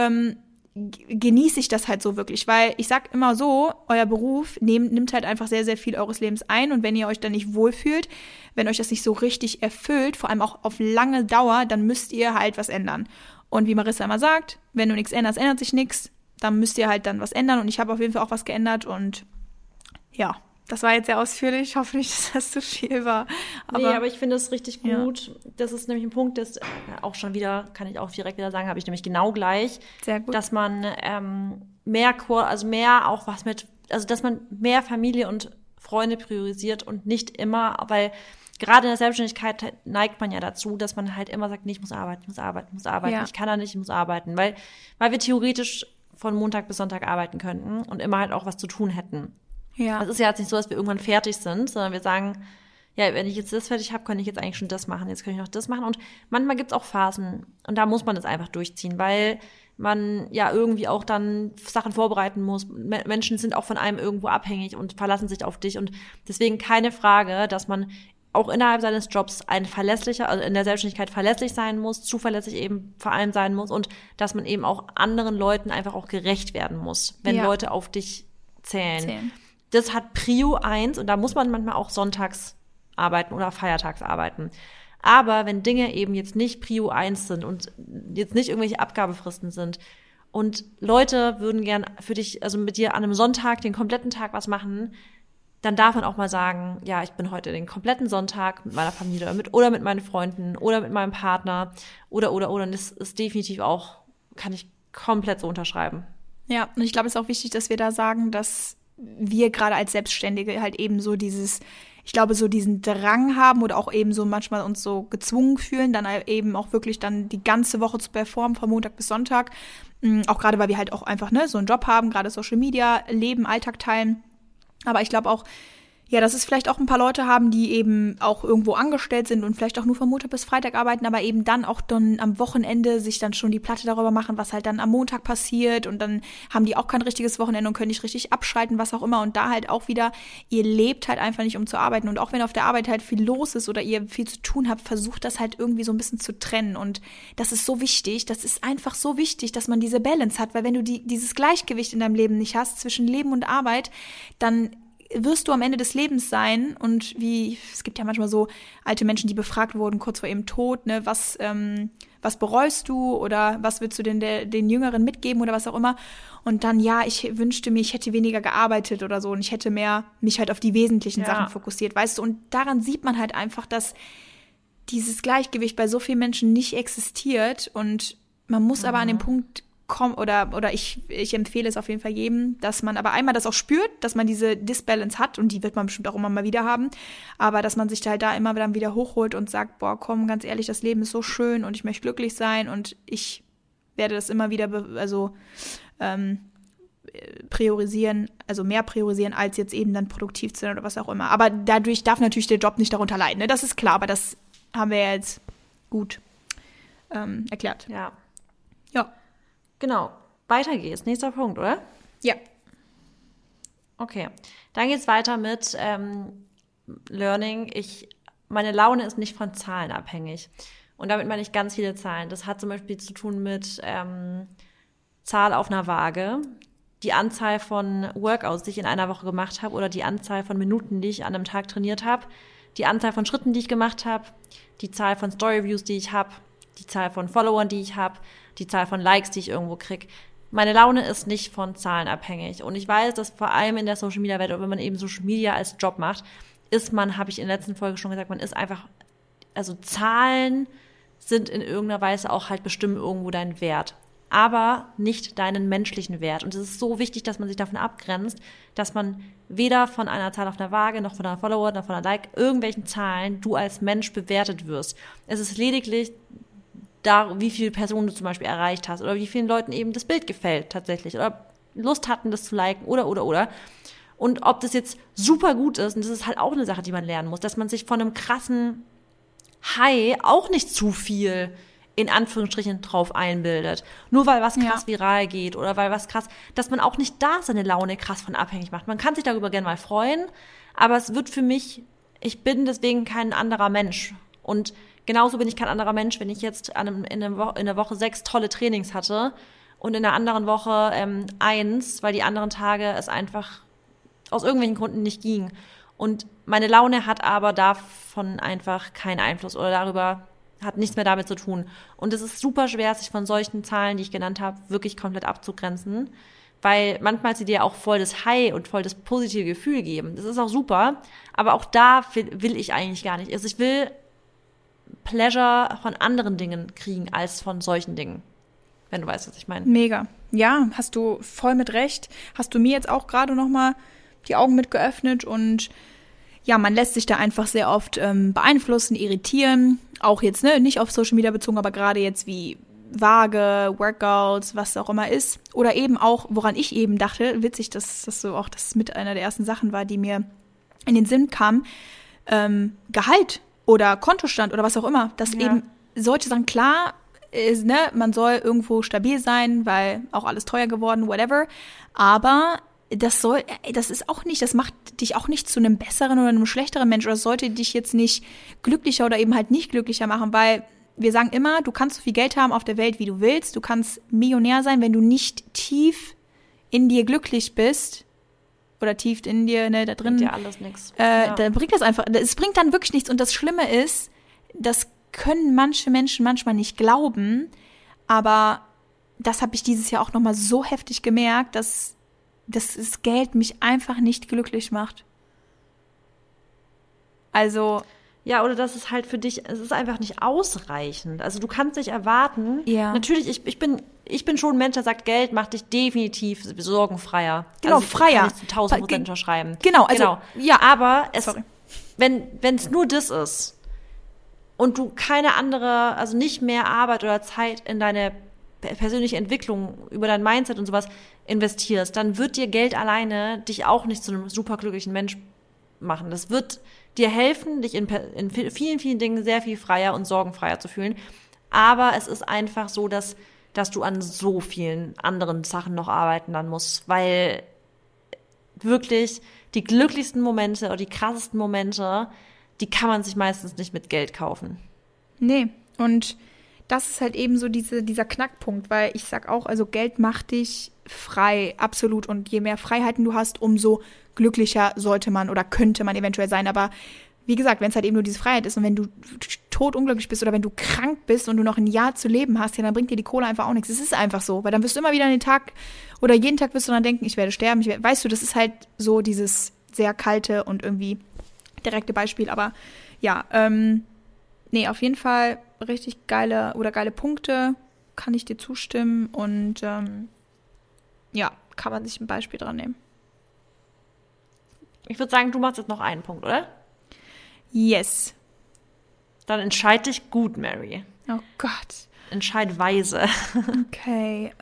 genieße ich das halt so wirklich, weil ich sag immer so, euer Beruf nimmt halt einfach sehr, sehr viel eures Lebens ein, und wenn ihr euch dann nicht wohlfühlt, wenn euch das nicht so richtig erfüllt, vor allem auch auf lange Dauer, dann müsst ihr halt was ändern. Und wie Marissa immer sagt, wenn du nichts änderst, ändert sich nichts, dann müsst ihr halt dann was ändern, und ich habe auf jeden Fall auch was geändert. Und ja, das war jetzt sehr ausführlich, ich hoffe nicht, dass das zu viel war. Aber ich finde es richtig gut. Ja. Das ist nämlich ein Punkt, das auch schon wieder, kann ich auch direkt wieder sagen, habe ich nämlich genau gleich. Sehr gut. Dass man dass man mehr Familie und Freunde priorisiert und nicht immer, weil gerade in der Selbstständigkeit neigt man ja dazu, dass man halt immer sagt, nee, ich muss arbeiten, ja. Ich kann da nicht, ich muss arbeiten, weil wir theoretisch von Montag bis Sonntag arbeiten könnten und immer halt auch was zu tun hätten. Ja. Es ist ja jetzt nicht so, dass wir irgendwann fertig sind, sondern wir sagen, ja, wenn ich jetzt das fertig habe, könnte ich jetzt eigentlich schon das machen, jetzt könnte ich noch das machen. Und manchmal gibt es auch Phasen, und da muss man das einfach durchziehen, weil man ja irgendwie auch dann Sachen vorbereiten muss. Menschen sind auch von einem irgendwo abhängig und verlassen sich auf dich. Und deswegen keine Frage, dass man auch innerhalb seines Jobs in der Selbstständigkeit verlässlich sein muss, zuverlässig eben vor allem sein muss, und dass man eben auch anderen Leuten einfach auch gerecht werden muss, wenn Leute auf dich zählen. Das hat Prio 1, und da muss man manchmal auch sonntags arbeiten oder feiertags arbeiten. Aber wenn Dinge eben jetzt nicht Prio 1 sind und jetzt nicht irgendwelche Abgabefristen sind und Leute würden gern für dich, also mit dir an einem Sonntag den kompletten Tag was machen, dann darf man auch mal sagen, ja, ich bin heute den kompletten Sonntag mit meiner Familie oder mit meinen Freunden oder mit meinem Partner oder. Und das ist definitiv auch, kann ich komplett so unterschreiben. Ja, und ich glaube, es ist auch wichtig, dass wir da sagen, dass wir gerade als Selbstständige halt eben so diesen Drang haben oder auch eben so manchmal uns so gezwungen fühlen, dann eben auch wirklich dann die ganze Woche zu performen, von Montag bis Sonntag. Auch gerade, weil wir halt auch einfach so einen Job haben, gerade Social Media, Leben, Alltag teilen. Aber ich glaube auch, ja, dass es vielleicht auch ein paar Leute haben, die eben auch irgendwo angestellt sind und vielleicht auch nur von Montag bis Freitag arbeiten, aber eben dann auch dann am Wochenende sich dann schon die Platte darüber machen, was halt dann am Montag passiert, und dann haben die auch kein richtiges Wochenende und können nicht richtig abschalten, was auch immer, und da halt auch wieder, ihr lebt halt einfach nicht, um zu arbeiten, und auch wenn auf der Arbeit halt viel los ist oder ihr viel zu tun habt, versucht das halt irgendwie so ein bisschen zu trennen, und das ist so wichtig, das ist einfach so wichtig, dass man diese Balance hat, weil wenn du dieses Gleichgewicht in deinem Leben nicht hast zwischen Leben und Arbeit, dann wirst du am Ende des Lebens sein und wie, es gibt ja manchmal so alte Menschen, die befragt wurden kurz vor ihrem Tod, ne, was bereust du oder was willst du den Jüngeren mitgeben oder was auch immer und dann, ja, ich wünschte mir, ich hätte weniger gearbeitet oder so und ich hätte mehr mich halt auf die wesentlichen Sachen fokussiert, weißt du, und daran sieht man halt einfach, dass dieses Gleichgewicht bei so vielen Menschen nicht existiert und man muss aber an den Punkt kommen oder ich empfehle es auf jeden Fall jedem, dass man aber einmal das auch spürt, dass man diese Disbalance hat und die wird man bestimmt auch immer mal wieder haben, aber dass man sich halt da immer dann wieder hochholt und sagt, boah, komm, ganz ehrlich, das Leben ist so schön und ich möchte glücklich sein und ich werde das immer wieder priorisieren, also mehr priorisieren, als jetzt eben dann produktiv zu sein oder was auch immer. Aber dadurch darf natürlich der Job nicht darunter leiden, ne? Das ist klar, aber das haben wir ja jetzt gut erklärt. Ja. Genau. Weiter geht's. Nächster Punkt, oder? Ja. Okay. Dann geht's weiter mit Learning. Meine Laune ist nicht von Zahlen abhängig. Und damit meine ich ganz viele Zahlen. Das hat zum Beispiel zu tun mit Zahl auf einer Waage, die Anzahl von Workouts, die ich in einer Woche gemacht habe oder die Anzahl von Minuten, die ich an einem Tag trainiert habe, die Anzahl von Schritten, die ich gemacht habe, die Zahl von Storyviews, die ich habe, die Zahl von Followern, die ich habe, die Zahl von Likes, die ich irgendwo kriege. Meine Laune ist nicht von Zahlen abhängig. Und ich weiß, dass vor allem in der Social-Media-Welt, und wenn man eben Social Media als Job macht, habe ich in der letzten Folge schon gesagt, man ist einfach, also Zahlen sind in irgendeiner Weise auch halt bestimmen irgendwo deinen Wert, aber nicht deinen menschlichen Wert. Und es ist so wichtig, dass man sich davon abgrenzt, dass man weder von einer Zahl auf einer Waage, noch von einer Follower, noch von einer Like, irgendwelchen Zahlen du als Mensch bewertet wirst. Es ist lediglich da, wie viele Personen du zum Beispiel erreicht hast oder wie vielen Leuten eben das Bild gefällt tatsächlich oder Lust hatten, das zu liken oder. Und ob das jetzt super gut ist, und das ist halt auch eine Sache, die man lernen muss, dass man sich von einem krassen High auch nicht zu viel in Anführungsstrichen drauf einbildet. Nur weil was krass viral geht oder weil was krass, dass man auch nicht da seine Laune krass von abhängig macht. Man kann sich darüber gerne mal freuen, aber es wird für mich, ich bin deswegen kein anderer Mensch. Und genauso bin ich kein anderer Mensch, wenn ich jetzt in der Woche 6 tolle Trainings hatte und in der anderen Woche 1, weil die anderen Tage es einfach aus irgendwelchen Gründen nicht ging. Und meine Laune hat aber davon einfach keinen Einfluss oder darüber hat nichts mehr damit zu tun. Und es ist super schwer, sich von solchen Zahlen, die ich genannt habe, wirklich komplett abzugrenzen, weil manchmal sie dir auch voll das High und voll das positive Gefühl geben. Das ist auch super, aber auch da will ich eigentlich gar nicht. Also ich will Pleasure von anderen Dingen kriegen als von solchen Dingen, wenn du weißt, was ich meine. Mega. Ja, hast du voll mit recht. Hast du mir jetzt auch gerade nochmal die Augen mit geöffnet und ja, man lässt sich da einfach sehr oft beeinflussen, irritieren, auch jetzt, ne, nicht auf Social Media bezogen, aber gerade jetzt wie Waage, Workouts, was auch immer ist oder eben auch, woran ich eben dachte, witzig, dass das so auch das mit einer der ersten Sachen war, die mir in den Sinn kam, Gehalt oder Kontostand oder was auch immer, dass eben solche Sachen, klar ist, ne, man soll irgendwo stabil sein, weil auch alles teuer geworden, whatever, aber das macht dich auch nicht zu einem besseren oder einem schlechteren Mensch oder sollte dich jetzt nicht glücklicher oder eben halt nicht glücklicher machen, weil wir sagen immer, du kannst so viel Geld haben auf der Welt, wie du willst, du kannst Millionär sein, wenn du nicht tief in dir glücklich bist oder tief in dir, ne, da drin. Bringt dir alles nichts. Dann bringt das einfach, es bringt dann wirklich nichts und das Schlimme ist, das können manche Menschen manchmal nicht glauben, aber das habe ich dieses Jahr auch nochmal so heftig gemerkt, dass das Geld mich einfach nicht glücklich macht. Also ja, oder das ist halt für dich, es ist einfach nicht ausreichend. Also du kannst nicht erwarten. Ja. Natürlich, ich bin schon ein Mensch, der sagt, Geld macht dich definitiv sorgenfreier. Genau, also freier. Kann ich 1000% unterschreiben. Genau, also genau. Ja, aber wenn es nur das ist und du keine andere, also nicht mehr Arbeit oder Zeit in deine persönliche Entwicklung über dein Mindset und sowas investierst, dann wird dir Geld alleine dich auch nicht zu einem superglücklichen Mensch machen. Das wird dir helfen, dich in vielen, vielen Dingen sehr viel freier und sorgenfreier zu fühlen. Aber es ist einfach so, dass du an so vielen anderen Sachen noch arbeiten dann musst, weil wirklich die glücklichsten Momente oder die krassesten Momente, die kann man sich meistens nicht mit Geld kaufen. Nee, und das ist halt eben so dieser Knackpunkt, weil ich sag auch, also Geld macht dich frei, absolut. Und je mehr Freiheiten du hast, umso glücklicher sollte man oder könnte man eventuell sein. Aber wie gesagt, wenn es halt eben nur diese Freiheit ist und wenn du totunglücklich bist oder wenn du krank bist und du noch ein Jahr zu leben hast, ja, dann bringt dir die Kohle einfach auch nichts. Es ist einfach so, weil dann wirst du immer wieder an den Tag oder jeden Tag wirst du dann denken, ich werde sterben. Weißt du, das ist halt so dieses sehr kalte und irgendwie direkte Beispiel. Aber ja, nee, auf jeden Fall richtig geile Punkte, kann ich dir zustimmen und ja, kann man sich ein Beispiel dran nehmen. Ich würde sagen, du machst jetzt noch einen Punkt, oder? Yes. Dann entscheid dich gut, Mary. Oh Gott. Entscheid weise. Okay,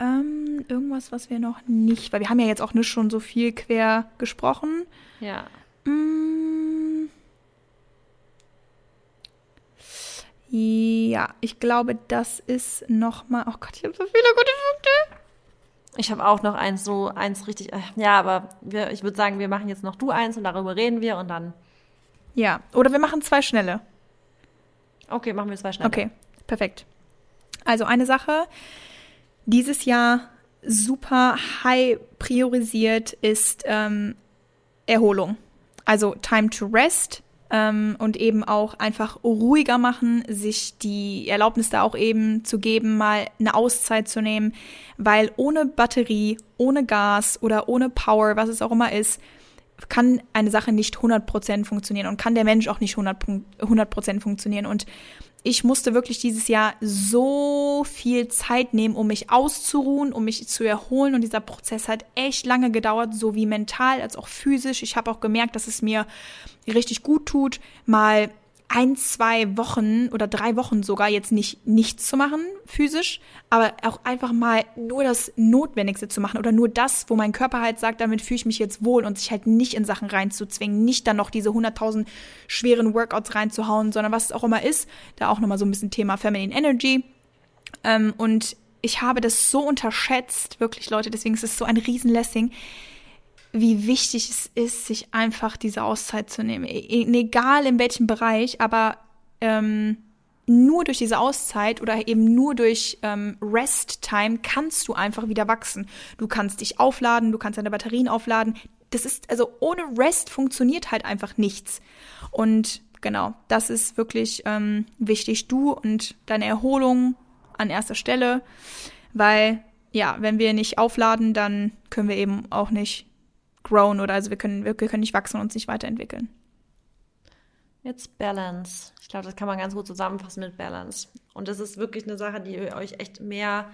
irgendwas, was wir noch nicht, weil wir haben ja jetzt auch nicht schon so viel quer gesprochen. Ja. Ja, ich glaube, das ist nochmal. Oh Gott, ich habe so viele gute Punkte. Ich habe auch noch eins richtig. Ja, aber ich würde sagen, wir machen jetzt noch du eins und darüber reden wir und dann. Ja, oder wir machen zwei schnelle. Okay, machen wir zwei schnelle. Okay, perfekt. Also eine Sache, dieses Jahr super high priorisiert ist Erholung. Also Time to Rest. Und eben auch einfach ruhiger machen, sich die Erlaubnis da auch eben zu geben, mal eine Auszeit zu nehmen, weil ohne Batterie, ohne Gas oder ohne Power, was es auch immer ist, kann eine Sache nicht 100% funktionieren und kann der Mensch auch nicht 100% funktionieren. Und ich musste wirklich dieses Jahr so viel Zeit nehmen, um mich auszuruhen, um mich zu erholen. Und dieser Prozess hat echt lange gedauert, sowie mental als auch physisch. Ich habe auch gemerkt, dass es mir richtig gut tut, mal 1-2 Wochen oder 3 Wochen sogar jetzt nichts zu machen physisch, aber auch einfach mal nur das Notwendigste zu machen oder nur das, wo mein Körper halt sagt, damit fühle ich mich jetzt wohl und sich halt nicht in Sachen reinzuzwingen, nicht dann noch diese 100.000 schweren Workouts reinzuhauen, sondern was es auch immer ist, da auch nochmal so ein bisschen Thema Feminine Energy. Und ich habe das so unterschätzt, wirklich Leute, deswegen ist es so ein Riesenlessing, wie wichtig es ist, sich einfach diese Auszeit zu nehmen. Egal in welchem Bereich, aber nur durch diese Auszeit oder eben nur durch Rest-Time kannst du einfach wieder wachsen. Du kannst dich aufladen, du kannst deine Batterien aufladen. Das ist, also ohne Rest funktioniert halt einfach nichts. Und genau, das ist wirklich wichtig. Du und deine Erholung an erster Stelle, weil, ja, wenn wir nicht aufladen, dann können wir eben auch nicht grown oder also wir können nicht wachsen und uns nicht weiterentwickeln. Jetzt Balance. Ich glaube, das kann man ganz gut zusammenfassen mit Balance. Und das ist wirklich eine Sache, die euch echt mehr,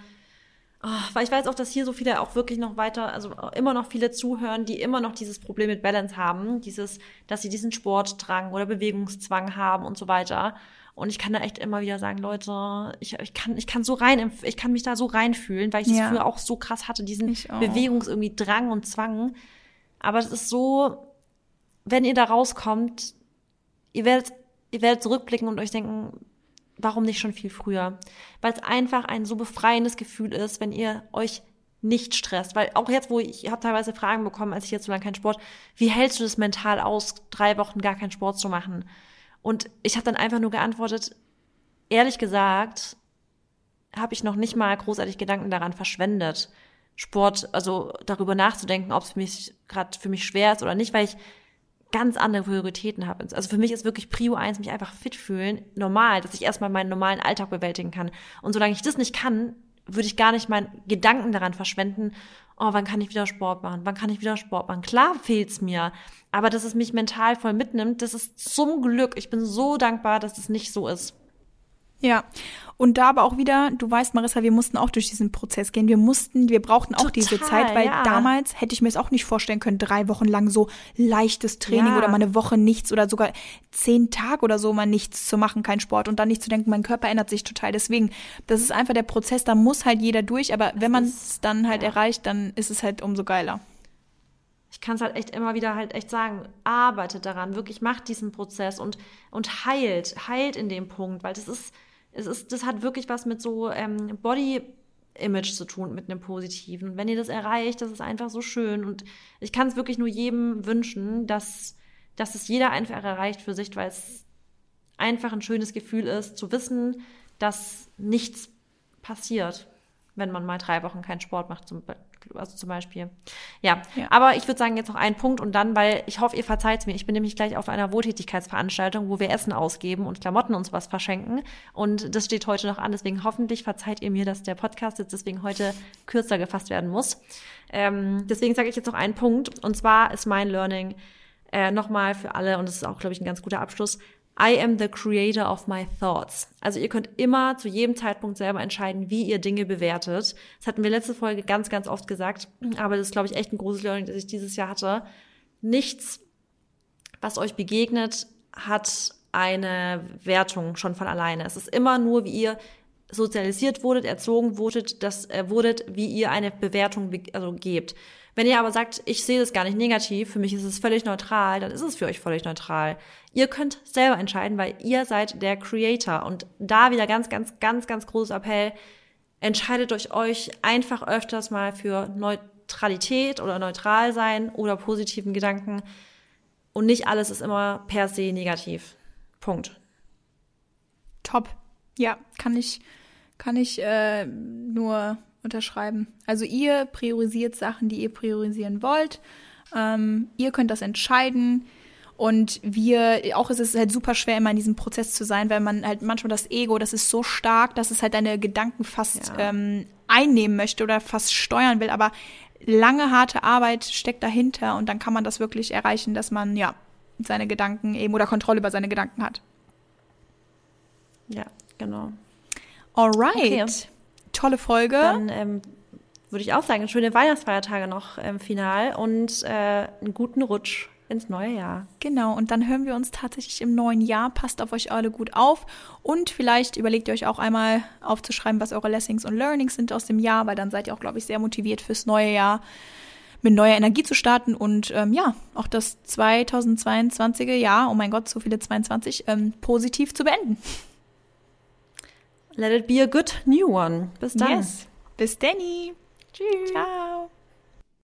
weil ich weiß auch, dass hier so viele auch wirklich noch weiter, also immer noch viele zuhören, die immer noch dieses Problem mit Balance haben, dieses, dass sie diesen Sportdrang oder Bewegungszwang haben und so weiter. Und ich kann da echt immer wieder sagen, Leute, ich kann mich da so reinfühlen, weil ich das früher auch so krass hatte, diesen irgendwie Drang und Zwang. Aber es ist so, wenn ihr da rauskommt, ihr werdet zurückblicken und euch denken, warum nicht schon viel früher? Weil es einfach ein so befreiendes Gefühl ist, wenn ihr euch nicht stresst. Weil auch jetzt, ich habe teilweise Fragen bekommen, als ich jetzt so lange keinen Sport, wie hältst du das mental aus, 3 Wochen gar keinen Sport zu machen? Und ich habe dann einfach nur geantwortet, ehrlich gesagt, habe ich noch nicht mal großartig Gedanken daran verschwendet, Sport, also darüber nachzudenken, ob es gerade für mich schwer ist oder nicht, weil ich ganz andere Prioritäten habe. Also für mich ist wirklich Prio 1, mich einfach fit fühlen, normal, dass ich erstmal meinen normalen Alltag bewältigen kann. Und solange ich das nicht kann, würde ich gar nicht meinen Gedanken daran verschwenden, wann kann ich wieder Sport machen? Klar fehlt's mir, aber dass es mich mental voll mitnimmt, das ist zum Glück. Ich bin so dankbar, dass es nicht so ist. Ja, und da aber auch wieder, du weißt, Marissa, wir mussten auch durch diesen Prozess gehen. Wir brauchten auch diese Zeit, weil damals hätte ich mir es auch nicht vorstellen können, 3 Wochen lang so leichtes Training oder mal eine Woche nichts oder sogar 10 Tage oder so mal nichts zu machen, kein Sport und dann nicht zu denken, mein Körper ändert sich total. Deswegen, das ist einfach der Prozess, da muss halt jeder durch, aber wenn man es dann halt erreicht, dann ist es halt umso geiler. Ich kann es halt echt immer wieder sagen, arbeitet daran, wirklich macht diesen Prozess und heilt in dem Punkt, weil das hat wirklich was mit so Body-Image zu tun, mit einem Positiven. Wenn ihr das erreicht, das ist einfach so schön. Und ich kann es wirklich nur jedem wünschen, dass es jeder einfach erreicht für sich, weil es einfach ein schönes Gefühl ist, zu wissen, dass nichts passiert, wenn man mal 3 Wochen keinen Sport macht, zum Beispiel. Ja, aber ich würde sagen, jetzt noch einen Punkt und dann, weil ich hoffe, ihr verzeiht es mir. Ich bin nämlich gleich auf einer Wohltätigkeitsveranstaltung, wo wir Essen ausgeben und Klamotten und sowas verschenken. Und das steht heute noch an. Deswegen hoffentlich verzeiht ihr mir, dass der Podcast jetzt deswegen heute kürzer gefasst werden muss. Deswegen sage ich jetzt noch einen Punkt. Und zwar ist mein Learning nochmal für alle, und das ist auch, glaube ich, ein ganz guter Abschluss, I am the creator of my thoughts. Also ihr könnt immer zu jedem Zeitpunkt selber entscheiden, wie ihr Dinge bewertet. Das hatten wir letzte Folge ganz, ganz oft gesagt. Aber das ist, glaube ich, echt ein großes Learning, das ich dieses Jahr hatte. Nichts, was euch begegnet, hat eine Wertung schon von alleine. Es ist immer nur, wie ihr sozialisiert wurdet, erzogen wurdet, wie ihr eine Bewertung gebt. Wenn ihr aber sagt, ich sehe das gar nicht negativ, für mich ist es völlig neutral, dann ist es für euch völlig neutral. Ihr könnt selber entscheiden, weil ihr seid der Creator. Und da wieder ganz, ganz, ganz, ganz großes Appell, entscheidet euch einfach öfters mal für Neutralität oder neutral sein oder positiven Gedanken. Und nicht alles ist immer per se negativ. Punkt. Top. Ja, kann ich nur unterschreiben. Also ihr priorisiert Sachen, die ihr priorisieren wollt. Ihr könnt das entscheiden. Und es ist halt super schwer, immer in diesem Prozess zu sein, weil man halt manchmal das Ego, das ist so stark, dass es halt deine Gedanken fast einnehmen möchte oder fast steuern will. Aber lange, harte Arbeit steckt dahinter und dann kann man das wirklich erreichen, dass man seine Gedanken eben oder Kontrolle über seine Gedanken hat. Ja, genau. Alright. Okay. Tolle Folge. Dann würde ich auch sagen, schöne Weihnachtsfeiertage noch im Final und einen guten Rutsch ins neue Jahr. Genau, und dann hören wir uns tatsächlich im neuen Jahr. Passt auf euch alle gut auf und vielleicht überlegt ihr euch auch einmal aufzuschreiben, was eure Lessons und Learnings sind aus dem Jahr, weil dann seid ihr auch, glaube ich, sehr motiviert fürs neue Jahr mit neuer Energie zu starten und auch das 2022er Jahr, oh mein Gott, so viele 22, positiv zu beenden. Let it be a good new one. Bis dann. Yes. Bis Danny. Tschüss. Ciao.